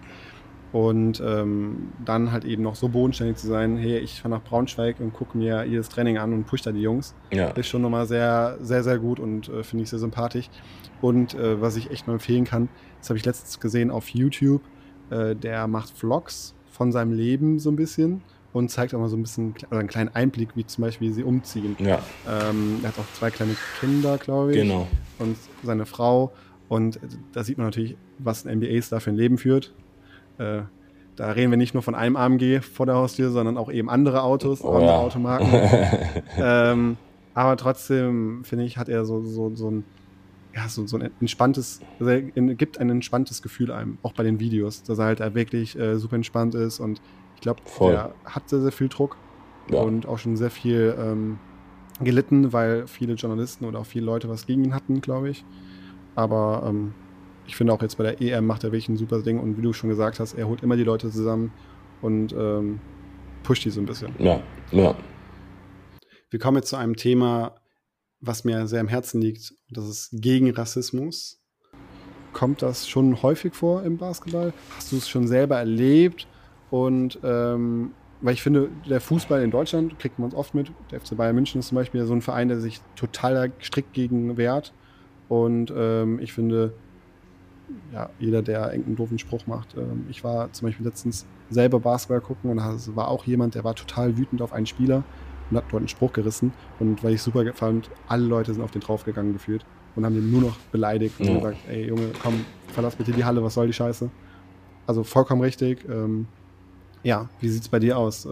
Und dann halt eben noch so bodenständig zu sein, hey, ich fahre nach Braunschweig und gucke mir jedes Training an und pushe da die Jungs. Ja. Das ist schon nochmal sehr, sehr, sehr gut und finde ich sehr sympathisch. Und was ich echt nur empfehlen kann, das habe ich letztens gesehen auf YouTube, der macht Vlogs von seinem Leben so ein bisschen und zeigt auch mal so ein bisschen, also einen kleinen Einblick, wie zum Beispiel sie umziehen. Ja. Er hat auch 2 kleine Kinder, glaube ich. Genau. Und seine Frau. Und da sieht man natürlich, was ein NBA-Star für ein Leben führt. Da reden wir nicht nur von einem AMG vor der Haustür, sondern auch eben andere Autos, andere Automarken. Aber trotzdem, finde ich, hat er so ein entspanntes, also er gibt ein entspanntes Gefühl einem, auch bei den Videos, dass er halt wirklich super entspannt ist. Und ich glaube, er hat sehr, sehr viel Druck und auch schon sehr viel gelitten, weil viele Journalisten oder auch viele Leute was gegen ihn hatten, glaube ich. Aber ich finde auch jetzt bei der EM macht er wirklich ein super Ding und wie du schon gesagt hast, er holt immer die Leute zusammen und pusht die so ein bisschen. Ja, ja. Wir kommen jetzt zu einem Thema, was mir sehr am Herzen liegt, und das ist gegen Rassismus. Kommt das schon häufig vor im Basketball? Hast du es schon selber erlebt? Und weil ich finde, der Fußball in Deutschland kriegt man es oft mit. Der FC Bayern München ist zum Beispiel so ein Verein, der sich total strikt gegen wehrt. Und ich finde, ja, jeder, der irgendeinen doofen Spruch macht. Ich war zum Beispiel letztens selber Basketball gucken und es war auch jemand, der war total wütend auf einen Spieler und hat dort einen Spruch gerissen. Und weil ich super fand, alle Leute sind auf den draufgegangen gefühlt und haben den nur noch beleidigt und gesagt, ey Junge, komm, verlass bitte die Halle, was soll die Scheiße? Also vollkommen richtig. Ja, wie sieht's bei dir aus?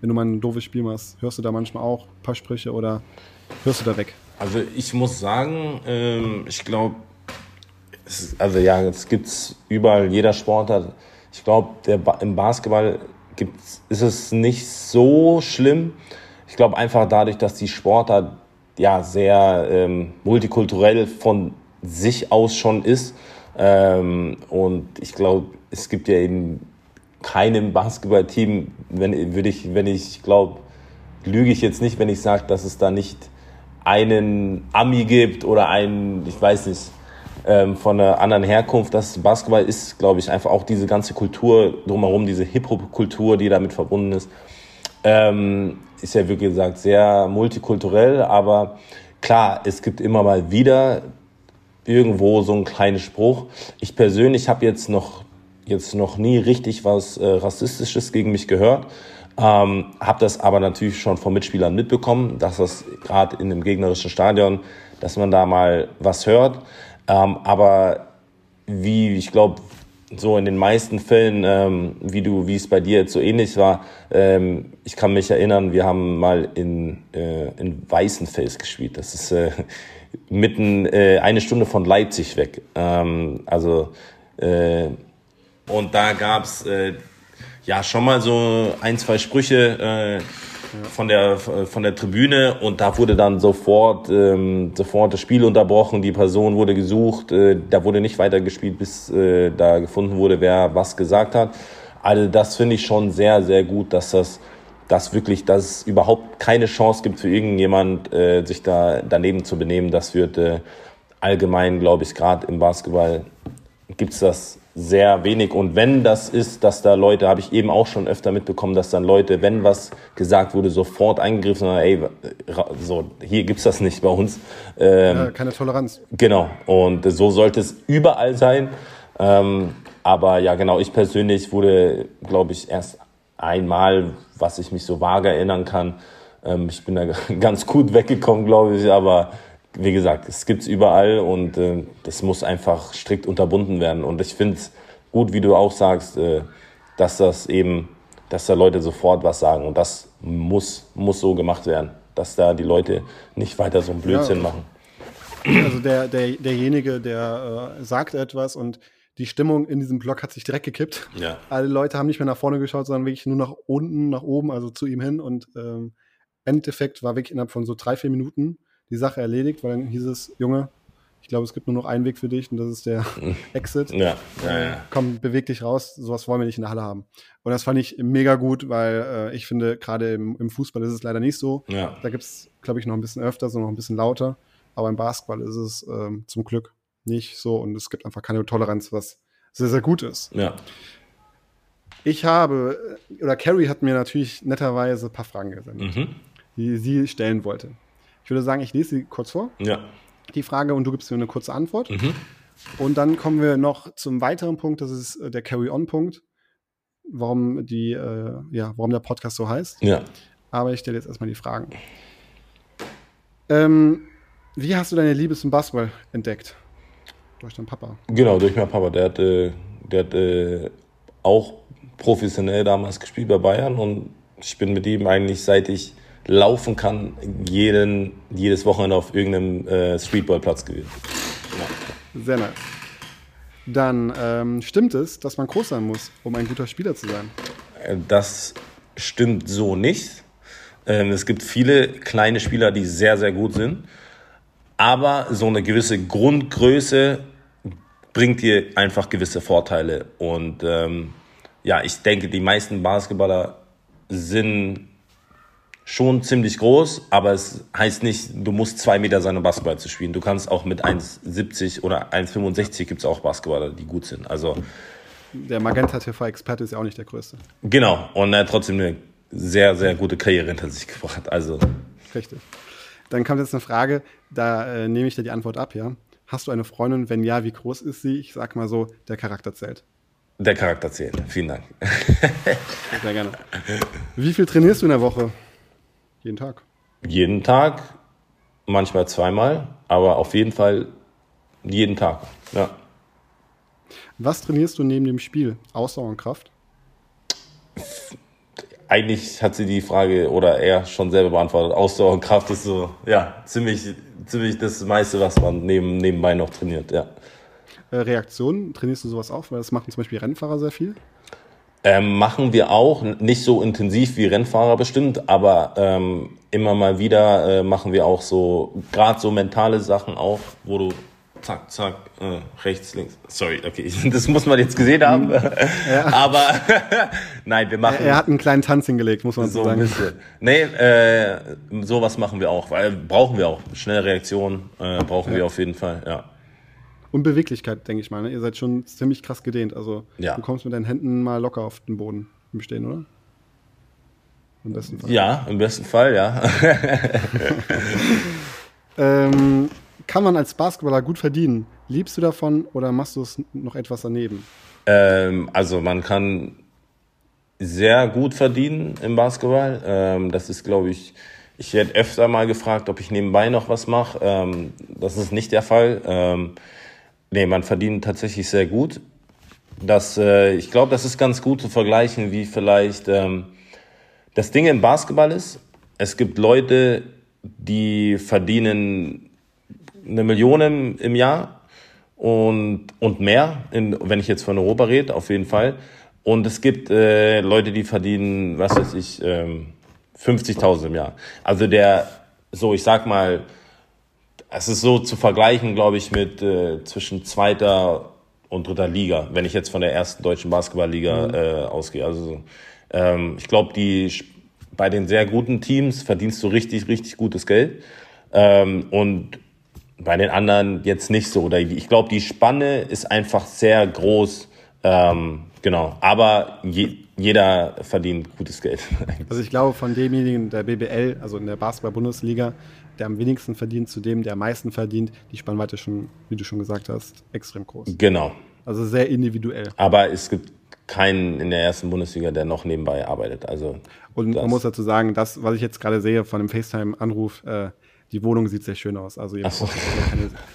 Wenn du mal ein doofes Spiel machst, hörst du da manchmal auch ein paar Sprüche oder hörst du da weg? Also ich muss sagen, ich glaube, also ja, es gibt's überall, jeder Sportart. Ich glaube, im Basketball ist es nicht so schlimm. Ich glaube einfach dadurch, dass die Sportart ja sehr multikulturell von sich aus schon ist. Und ich glaube, es gibt ja eben keinem Basketballteam, lüge ich jetzt nicht, wenn ich sage, dass es da nicht einen Ami gibt oder einen, ich weiß nicht, von einer anderen Herkunft. Das Basketball ist, glaube ich, einfach auch diese ganze Kultur drumherum, diese Hip-Hop-Kultur, die damit verbunden ist, ist ja, wie gesagt, sehr multikulturell, aber klar, es gibt immer mal wieder irgendwo so einen kleinen Spruch. Ich persönlich habe jetzt noch nie richtig was Rassistisches gegen mich gehört, habe das aber natürlich schon von Mitspielern mitbekommen, dass das gerade in dem gegnerischen Stadion, dass man da mal was hört. Aber wie, ich glaube, so in den meisten Fällen, wie es bei dir jetzt so ähnlich war, ich kann mich erinnern, wir haben mal in Weißenfels gespielt. Das ist mitten eine Stunde von Leipzig weg. Und da gab's ja schon mal so 1, 2 Sprüche von der Tribüne, und da wurde dann sofort das Spiel unterbrochen, die Person wurde gesucht, da wurde nicht weitergespielt, bis da gefunden wurde, wer was gesagt hat. Also das finde ich schon sehr, sehr gut, dass es überhaupt keine Chance gibt für irgendjemand, sich da daneben zu benehmen. Das wird allgemein, glaube ich, gerade im Basketball gibt's das sehr wenig. Und wenn das ist, dass da Leute, habe ich eben auch schon öfter mitbekommen, dass dann Leute, wenn was gesagt wurde, sofort eingegriffen haben, ey, so, hier gibt's das nicht bei uns. Keine Toleranz. Genau. Und so sollte es überall sein. Aber ja, genau, ich persönlich wurde, glaube ich, erst einmal, was ich mich so vage erinnern kann, ich bin da ganz gut weggekommen, glaube ich, aber wie gesagt, es gibt's überall, und das muss einfach strikt unterbunden werden. Und ich finde es gut, wie du auch sagst, dass da Leute sofort was sagen. Und das muss so gemacht werden, dass da die Leute nicht weiter so ein Blödsinn machen. Also derjenige, der sagt etwas, und die Stimmung in diesem Block hat sich direkt gekippt. Ja. Alle Leute haben nicht mehr nach vorne geschaut, sondern wirklich nur nach unten, nach oben, also zu ihm hin. Und Endeffekt war wirklich innerhalb von so 3, 4 Minuten die Sache erledigt, weil dann hieß es, Junge, ich glaube, es gibt nur noch einen Weg für dich, und das ist der Exit. Ja. Komm, beweg dich raus, sowas wollen wir nicht in der Halle haben. Und das fand ich mega gut, weil ich finde, gerade im Fußball ist es leider nicht so. Ja. Da gibt es, glaube ich, noch ein bisschen öfter, so noch ein bisschen lauter. Aber im Basketball ist es zum Glück nicht so. Und es gibt einfach keine Toleranz, was sehr, sehr gut ist. Ja. Carrie hat mir natürlich netterweise ein paar Fragen gesendet, die sie stellen wollte. Ich würde sagen, ich lese sie kurz vor. Ja. Die Frage, und du gibst mir eine kurze Antwort. Mhm. Und dann kommen wir noch zum weiteren Punkt, das ist der Carry-on-Punkt, warum der Podcast so heißt. Ja. Aber ich stelle jetzt erstmal die Fragen. Wie hast du deine Liebe zum Basketball entdeckt? Durch deinen Papa. Genau, durch meinen Papa. Der hat auch professionell damals gespielt bei Bayern und ich bin mit ihm eigentlich, seit ich laufen kann, jedes Wochenende auf irgendeinem Streetballplatz gewesen. Genau. Sehr nice. Dann stimmt es, dass man groß sein muss, um ein guter Spieler zu sein? Das stimmt so nicht. Es gibt viele kleine Spieler, die sehr, sehr gut sind. Aber so eine gewisse Grundgröße bringt dir einfach gewisse Vorteile. Und ich denke, die meisten Basketballer sind schon ziemlich groß, aber es heißt nicht, du musst 2 Meter sein, um Basketball zu spielen. Du kannst auch mit 1,70 oder 1,65 gibt es auch Basketballer, die gut sind. Also der Magenta TV-Experte ist ja auch nicht der Größte. Genau, und er hat trotzdem eine sehr, sehr gute Karriere hinter sich gebracht. Also. Richtig. Dann kommt jetzt eine Frage, da nehme ich dir die Antwort ab, ja. Hast du eine Freundin? Wenn ja, wie groß ist sie? Ich sag mal so, der Charakter zählt. Der Charakter zählt, vielen Dank. Sehr gerne. Wie viel trainierst du in der Woche? Jeden Tag? Jeden Tag, manchmal zweimal, aber auf jeden Fall jeden Tag, ja. Was trainierst du neben dem Spiel? Ausdauer und Kraft? Eigentlich hat sie die Frage oder er schon selber beantwortet. Ausdauer und Kraft ist so, ja, ziemlich das meiste, was man nebenbei noch trainiert, ja. Reaktionen, trainierst du sowas auch? Weil das machen zum Beispiel Rennfahrer sehr viel. Machen wir auch, nicht so intensiv wie Rennfahrer bestimmt, aber immer mal wieder machen wir auch so, gerade so mentale Sachen auch, wo du zack, zack, rechts, links. Sorry, okay, das muss man jetzt gesehen haben. Ja. Aber nein, wir machen... Er hat einen kleinen Tanz hingelegt, muss man so sagen. Ein bisschen. Nee, sowas machen wir auch, weil brauchen wir auch. Schnelle Reaktionen wir auf jeden Fall, ja. Und Beweglichkeit, denke ich mal. Ne? Ihr seid schon ziemlich krass gedehnt. Also ja. Du kommst mit deinen Händen mal locker auf den Boden im Stehen, oder? Im besten Fall. Ja, im besten Fall, ja. Kann man als Basketballer gut verdienen? Liebst du davon oder machst du es noch etwas daneben? Also man kann sehr gut verdienen im Basketball. Das ist, glaube ich... Ich werde öfter mal gefragt, ob ich nebenbei noch was mache. Das ist nicht der Fall. Man verdient tatsächlich sehr gut. Ich glaube, das ist ganz gut zu vergleichen, wie vielleicht das Ding im Basketball ist. Es gibt Leute, die verdienen 1 Million im Jahr und mehr, wenn ich jetzt von Europa rede, auf jeden Fall. Und es gibt Leute, die verdienen, 50.000 im Jahr. Also ich sag mal, es ist so zu vergleichen, glaube ich, mit zwischen 2. und 3. Liga, wenn ich jetzt von der ersten deutschen Basketballliga ausgehe. Also ich glaube, bei den sehr guten Teams verdienst du richtig, richtig gutes Geld und bei den anderen jetzt nicht so. Ich glaube, die Spanne ist einfach sehr groß. Genau, aber jeder verdient gutes Geld. Also ich glaube, von demjenigen der BBL, also in der Basketball-Bundesliga, der am wenigsten verdient, zu dem, der am meisten verdient, die Spannweite schon, wie du schon gesagt hast, extrem groß. Genau. Also sehr individuell. Aber es gibt keinen in der ersten Bundesliga, der noch nebenbei arbeitet. Also und man muss dazu sagen, das, was ich jetzt gerade sehe von dem FaceTime-Anruf, die Wohnung sieht sehr schön aus, also ihr braucht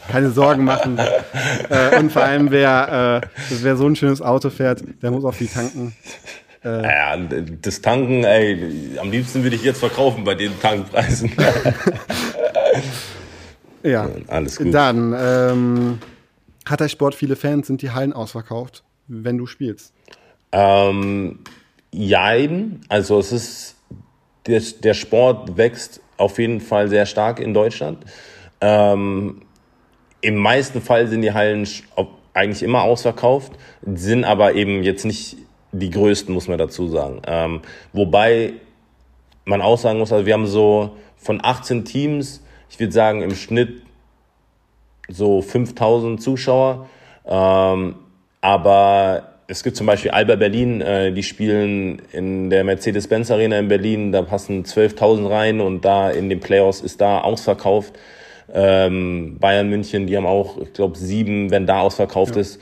keine Sorgen machen. Und vor allem, wer so ein schönes Auto fährt, der muss auch viel tanken. Das Tanken, am liebsten würde ich jetzt verkaufen bei den Tankpreisen. Ja, alles gut. Dann, hat der Sport viele Fans, sind die Hallen ausverkauft, wenn du spielst? Jein, also es ist, der Sport wächst auf jeden Fall sehr stark in Deutschland. Im meisten Fall sind die Hallen eigentlich immer ausverkauft, sind aber eben jetzt nicht die größten, muss man dazu sagen. Wobei man auch sagen muss, also wir haben so von 18 Teams, ich würde sagen im Schnitt so 5000 Zuschauer. Aber es gibt zum Beispiel Alba Berlin, die spielen in der Mercedes-Benz Arena in Berlin, da passen 12.000 rein und da in den Playoffs ist da ausverkauft. Bayern München, die haben auch, ich glaube, 7, wenn da ausverkauft ist.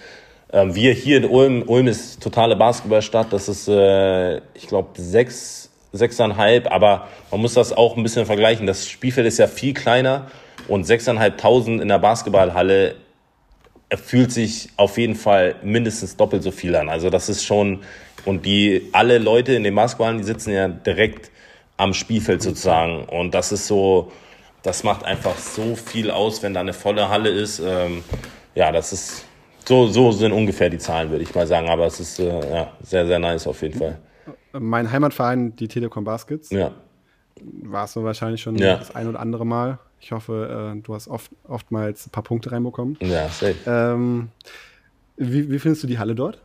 Wir hier in Ulm ist totale Basketballstadt, das ist, ich glaube, 6.500, aber man muss das auch ein bisschen vergleichen. Das Spielfeld ist ja viel kleiner und 6.500 in der Basketballhalle fühlt sich auf jeden Fall mindestens doppelt so viel an. Also das ist schon, und alle Leute in den Basketballhallen, die sitzen ja direkt am Spielfeld sozusagen. Und das ist so, das macht einfach so viel aus, wenn da eine volle Halle ist. Ja, das ist, so sind ungefähr die Zahlen, würde ich mal sagen. Aber es ist ja, sehr, sehr nice auf jeden Fall. Mein Heimatverein, die Telekom Baskets, ja, warst du wahrscheinlich schon das ein oder andere Mal. Ich hoffe, du hast oftmals ein paar Punkte reinbekommen. Ja, safe. Wie findest du die Halle dort?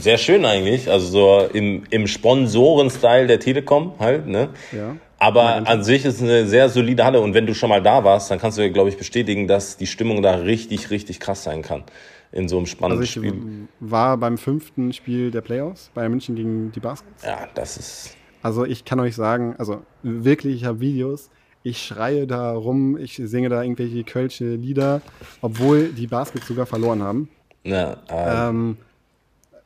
Sehr schön eigentlich. Also so im Sponsoren-Style der Telekom halt, ne? Ja. Aber an sich ist es eine sehr solide Halle. Und wenn du schon mal da warst, dann kannst du, glaube ich, bestätigen, dass die Stimmung da richtig, richtig krass sein kann. In so einem spannenden Spiel. Also ich war beim 5. Spiel der Playoffs, Bayern München gegen die Baskets. Ja, das ist... Also ich kann euch sagen, also wirklich, ich habe Videos... Ich schreie da rum, ich singe da irgendwelche kölsche Lieder, obwohl die Baskets sogar verloren haben. Ja,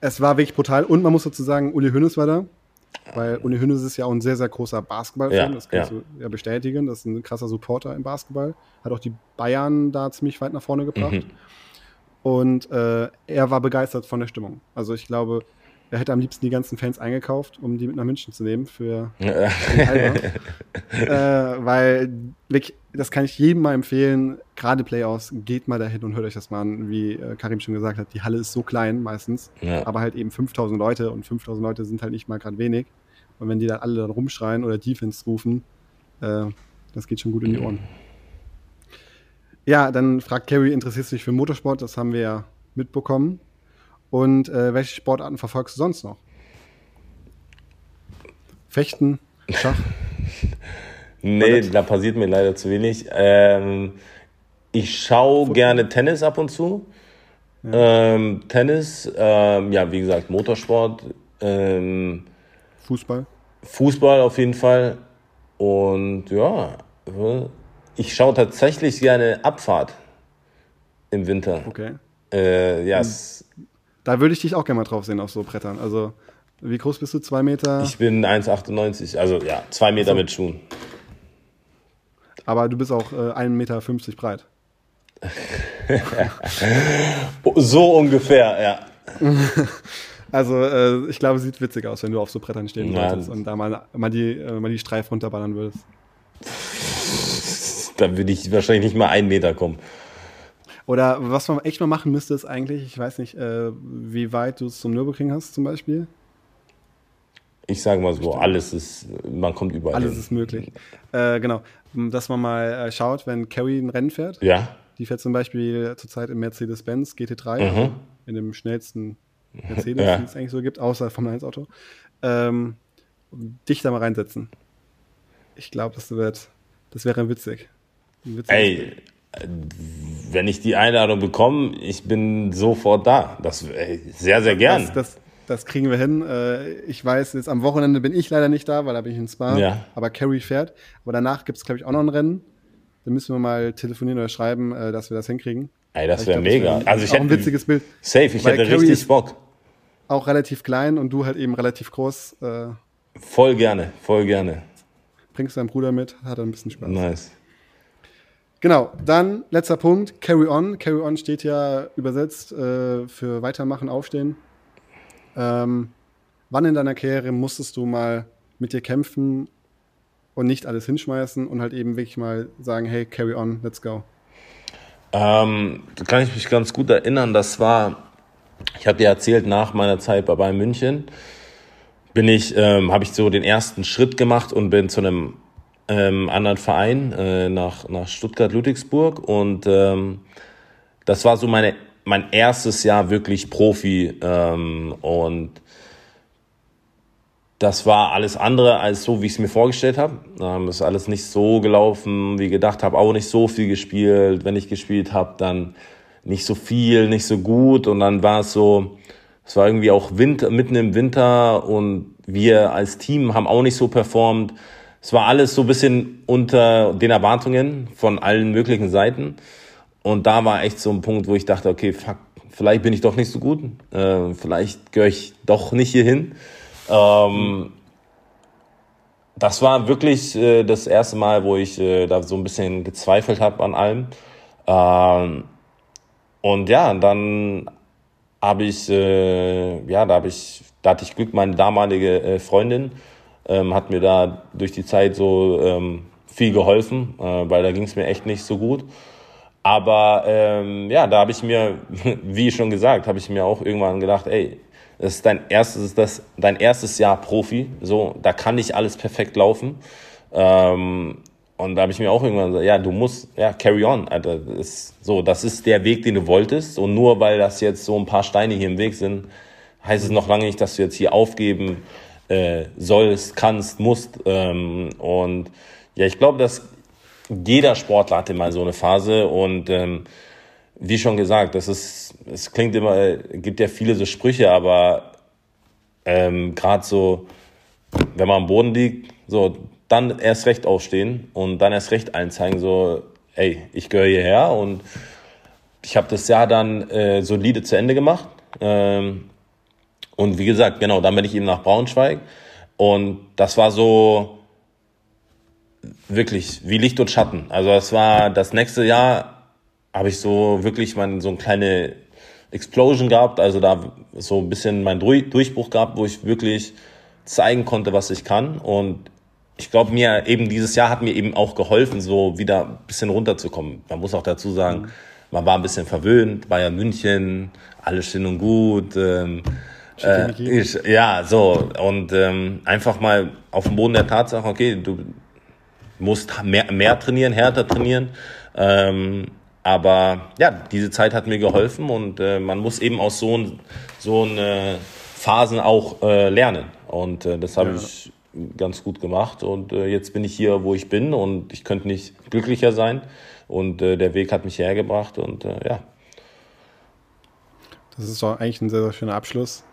es war wirklich brutal. Und man muss dazu sagen, Uli Hoeneß war da, weil Uli Hoeneß ist ja auch ein sehr, sehr großer Basketballfan. Ja, das kannst du ja bestätigen. Das ist ein krasser Supporter im Basketball. Hat auch die Bayern da ziemlich weit nach vorne gebracht. Mhm. Und er war begeistert von der Stimmung. Also ich glaube, er hätte am liebsten die ganzen Fans eingekauft, um die mit nach München zu nehmen für den Alba. Weil, wirklich, das kann ich jedem mal empfehlen, gerade Playoffs, geht mal dahin und hört euch das mal an, wie Karim schon gesagt hat, die Halle ist so klein meistens, aber halt eben 5.000 Leute und 5.000 Leute sind halt nicht mal gerade wenig. Und wenn die dann alle dann rumschreien oder Defense rufen, das geht schon gut in die Ohren. Ja, dann fragt Carrie, interessierst du dich für Motorsport? Das haben wir ja mitbekommen. Und welche Sportarten verfolgst du sonst noch? Fechten? Schach? Nee, da passiert mir leider zu wenig. Ich schaue gerne Tennis ab und zu. Ja. Tennis, ja, wie gesagt, Motorsport. Fußball? Fußball auf jeden Fall. Und ja, ich schaue tatsächlich gerne Abfahrt im Winter. Okay. Ja, da würde ich dich auch gerne mal drauf sehen, auf so Brettern. Also, wie groß bist du? 2 Meter? Ich bin 1,98. Also, ja, 2 Meter mit Schuhen. Aber du bist auch 1,50 Meter breit. So ungefähr, ja. Also, ich glaube, es sieht witzig aus, wenn du auf so Brettern stehen würdest und da mal die Streifen runterballern würdest. Da würde ich wahrscheinlich nicht mal 1 Meter kommen. Oder was man echt mal machen müsste, ist eigentlich, ich weiß nicht, wie weit du es zum Nürburgring hast zum Beispiel? Ich sage mal so, man kommt überall hin. Alles ist möglich. Genau, dass man mal schaut, wenn Carrie ein Rennen fährt. Ja. Die fährt zum Beispiel zurzeit im Mercedes-Benz GT3, in dem schnellsten Mercedes, den es eigentlich so gibt, außer Formel-1-Auto. Dich da mal reinsetzen. Ich glaube, das wäre witzig. Ey, wenn ich die Einladung bekomme, ich bin sofort da. Sehr, sehr gern. Das kriegen wir hin. Ich weiß, jetzt am Wochenende bin ich leider nicht da, weil da bin ich in Spa. Ja. Aber Carrie fährt. Aber danach gibt es, glaube ich, auch noch ein Rennen. Da müssen wir mal telefonieren oder schreiben, dass wir das hinkriegen. Ey, das wäre mega. Also ich hätte ein witziges Bild. Safe, ich hätte Carrie richtig Bock. Auch relativ klein und du halt eben relativ groß. Voll gerne, voll gerne. Bringst deinen Bruder mit, hat er ein bisschen Spaß. Nice. Genau, dann letzter Punkt, Carry On. Carry On steht ja übersetzt für Weitermachen, Aufstehen. Wann in deiner Karriere musstest du mal mit dir kämpfen und nicht alles hinschmeißen und halt eben wirklich mal sagen, hey, Carry On, let's go? Da kann ich mich ganz gut erinnern, ich habe dir erzählt, nach meiner Zeit bei Bayern München habe ich so den ersten Schritt gemacht und bin zu einem anderen Verein nach Stuttgart, Ludwigsburg, und das war so mein erstes Jahr wirklich Profi, und Das war alles andere als so, wie ich es mir vorgestellt habe. Es ist alles nicht so gelaufen, wie gedacht habe. Auch nicht so viel gespielt. Wenn ich gespielt habe, dann nicht so viel, nicht so gut. Und dann war es so, es war irgendwie auch Winter, mitten im Winter. Und wir als Team haben auch nicht so performt. Es war alles so ein bisschen unter den Erwartungen von allen möglichen Seiten. Und da war echt so ein Punkt, wo ich dachte, okay, fuck, vielleicht bin ich doch nicht so gut. Vielleicht gehöre ich doch nicht hierhin. Das war wirklich das erste Mal, wo ich da so ein bisschen gezweifelt habe an allem. Und ja, dann habe ich, da hatte ich Glück, meine damalige Freundin hat mir da durch die Zeit so viel geholfen, weil da ging es mir echt nicht so gut. Aber da habe ich mir, wie schon gesagt, habe ich mir auch irgendwann gedacht, ey, das ist dein erstes Jahr Profi, so, da kann nicht alles perfekt laufen. Und da habe ich mir auch irgendwann gesagt, ja, du musst, ja, carry on, Alter. Das ist der Weg, den du wolltest. Und nur weil das jetzt so ein paar Steine hier im Weg sind, heißt es noch lange nicht, dass du jetzt hier aufgeben sollst, kannst, musst. Und ja, ich glaube, dass jeder Sportler hatte mal so eine Phase und wie schon gesagt, es klingt immer, gibt ja viele so Sprüche, aber gerade so, wenn man am Boden liegt, so, dann erst recht aufstehen und dann erst recht allen zeigen, so, ey, ich gehöre hierher. Und ich habe das Jahr dann solide zu Ende gemacht. Und wie gesagt, genau, dann bin ich eben nach Braunschweig. Und das war so wirklich wie Licht und Schatten. Also das war das nächste Jahr, habe ich so wirklich so eine kleine Explosion gehabt, also da so ein bisschen meinen Durchbruch gehabt, wo ich wirklich zeigen konnte, was ich kann. Und ich glaube, mir eben dieses Jahr hat mir eben auch geholfen, so wieder ein bisschen runterzukommen. Man muss auch dazu sagen, man war ein bisschen verwöhnt, Bayern München, alles schön und gut. Und einfach mal auf dem Boden der Tatsache, okay, du musst mehr trainieren, härter trainieren. Aber ja, diese Zeit hat mir geholfen und man muss eben aus so Phasen auch lernen. Und das habe ich ganz gut gemacht. Und jetzt bin ich hier, wo ich bin und ich könnte nicht glücklicher sein. Und der Weg hat mich hierher gebracht und ja. Das ist doch eigentlich ein sehr, sehr schöner Abschluss.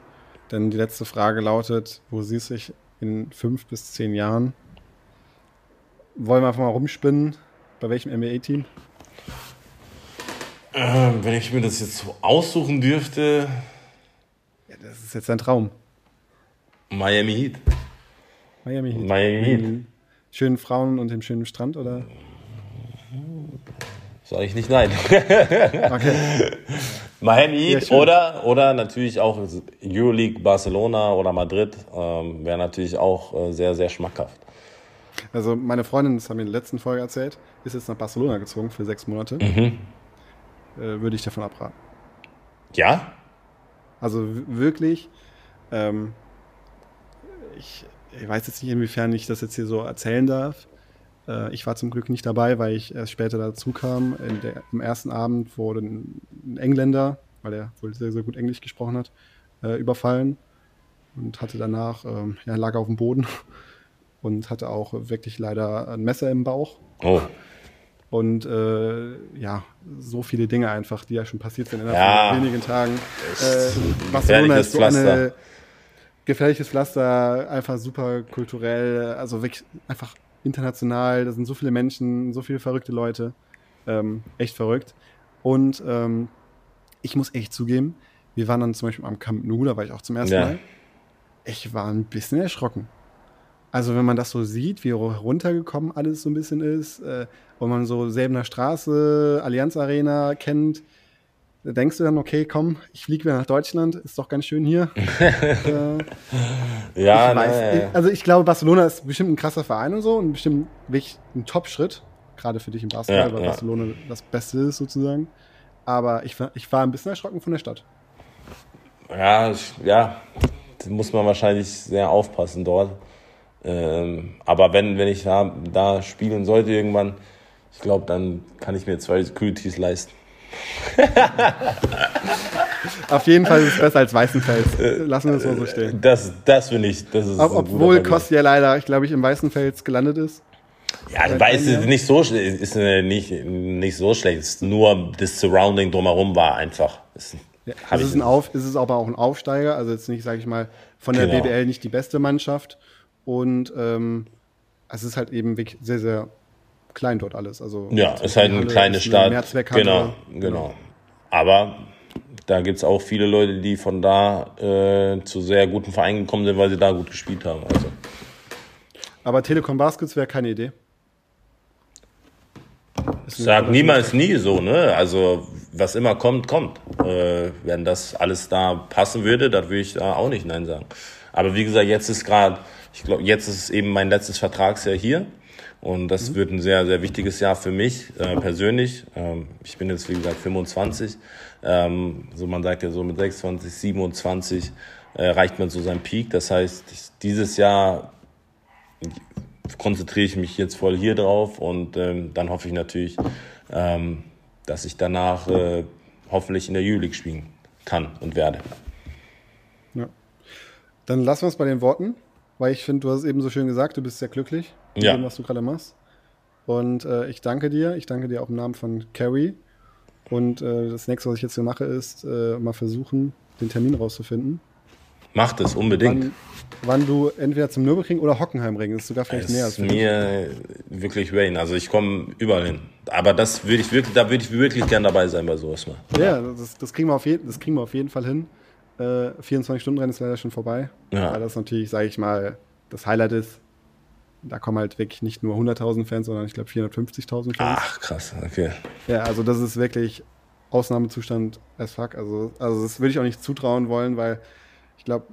Denn die letzte Frage lautet, wo siehst du dich in 5 bis 10 Jahren? Wollen wir einfach mal rumspinnen? Bei welchem NBA-Team? Wenn ich mir das jetzt so aussuchen dürfte... Ja, das ist jetzt dein Traum. Miami Heat. Miami Heat. Schönen Frauen und dem schönen Strand, oder? Sag ich nicht nein. Okay. Miami Heat ja, oder natürlich auch Euroleague Barcelona oder Madrid. Wäre natürlich auch sehr, sehr schmackhaft. Also meine Freundin, das haben wir in der letzten Folge erzählt, ist jetzt nach Barcelona gezogen für 6 Monate. Mhm. Würde ich davon abraten. Ja? Also wirklich, ich weiß jetzt nicht, inwiefern ich das jetzt hier so erzählen darf. Ich war zum Glück nicht dabei, weil ich erst später dazu kam. Im ersten Abend wurde ein Engländer, weil er wohl sehr, sehr gut Englisch gesprochen hat, überfallen und hatte danach, lag auf dem Boden und hatte auch wirklich leider ein Messer im Bauch. Oh. Und so viele Dinge einfach, die ja schon passiert sind innerhalb von wenigen Tagen. Barcelona ist so ein gefährliches Pflaster, einfach super kulturell, also wirklich einfach international. Da sind so viele Menschen, so viele verrückte Leute, echt verrückt. Und ich muss echt zugeben, wir waren dann zum Beispiel am Camp Nou, da war ich auch zum ersten Mal. Ich war ein bisschen erschrocken. Also wenn man das so sieht, wie runtergekommen alles so ein bisschen ist, und man so Säbener Straße, Allianz Arena kennt, denkst du dann, okay, komm, ich fliege wieder nach Deutschland, ist doch ganz schön hier. Ich glaube, Barcelona ist bestimmt ein krasser Verein und so und bestimmt wirklich ein Top-Schritt, gerade für dich im Basketball, weil Barcelona das Beste ist sozusagen. Aber ich war ein bisschen erschrocken von der Stadt. Ja, da muss man wahrscheinlich sehr aufpassen dort. Aber wenn ich da spielen sollte irgendwann, ich glaube, dann kann ich mir 2 Securities leisten. Auf jeden Fall ist es besser als Weißenfels. Lassen wir es mal so stehen. Das will ich. Das ist obwohl Kostja leider, ich glaube, im Weißenfels gelandet ist. Ja, dabei ist nicht so schlecht. Nur das Surrounding drumherum war einfach. Es ist aber auch ein Aufsteiger. Also jetzt nicht, sage ich mal, von der BBL nicht die beste Mannschaft. Und es ist halt eben wirklich sehr, sehr klein dort alles. Also ja, es ist halt eine kleine Stadt. Genau. Aber da gibt es auch viele Leute, die von da zu sehr guten Vereinen gekommen sind, weil sie da gut gespielt haben. Also. Aber Telekom Baskets wäre keine Idee. Sag niemals nie so, ne? Also was immer kommt, kommt. Wenn das alles da passen würde, dann würde ich da auch nicht Nein sagen. Aber wie gesagt, jetzt ist eben mein letztes Vertragsjahr hier. Und das wird ein sehr, sehr wichtiges Jahr für mich persönlich. Ich bin jetzt, wie gesagt, 25. So man sagt ja so mit 26, 27 erreicht man so seinen Peak. Das heißt, dieses Jahr konzentriere ich mich jetzt voll hier drauf. Und dann hoffe ich natürlich, dass ich danach hoffentlich in der Euroleague spielen kann und werde. Ja. Dann lassen wir es bei den Worten. Weil ich finde, du hast es eben so schön gesagt, du bist sehr glücklich mit dem, was du gerade machst. Und ich danke dir. Ich danke dir auch im Namen von Carrie. Und das nächste, was ich jetzt hier mache, ist mal versuchen, den Termin rauszufinden. Mach das unbedingt. Wann du entweder zum Nürburgring oder Hockenheimring, das ist sogar vielleicht näher. Das ist mir wirklich Wayne. Also ich komme überall hin. Aber da würde ich wirklich gern dabei sein bei sowas mal. Ja, das kriegen wir auf jeden Fall hin. 24-Stunden-Rennen ist leider schon vorbei, weil das natürlich, sage ich mal, das Highlight ist. Da kommen halt wirklich nicht nur 100.000 Fans, sondern ich glaube 450.000 Fans. Ach, krass, okay. Ja, also das ist wirklich Ausnahmezustand as fuck. Also das würde ich auch nicht zutrauen wollen, weil ich glaube,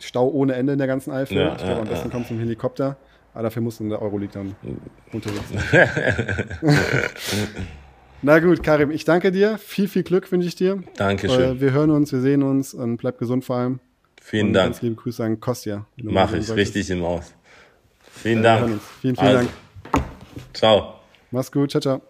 Stau ohne Ende in der ganzen Eifel. Ja, ich glaube, am besten kommt es mit dem Helikopter, aber dafür musst du in der Euroleague dann runtersetzen. Na gut, Karim, ich danke dir. Viel, viel Glück wünsche ich dir. Dankeschön. Wir hören uns, wir sehen uns und bleib gesund vor allem. Vielen Dank. Ganz liebe Grüße an Kostja. Mach ich richtig im Aus. Vielen Dank. Vielen, vielen Dank. Ciao. Mach's gut. Ciao, ciao.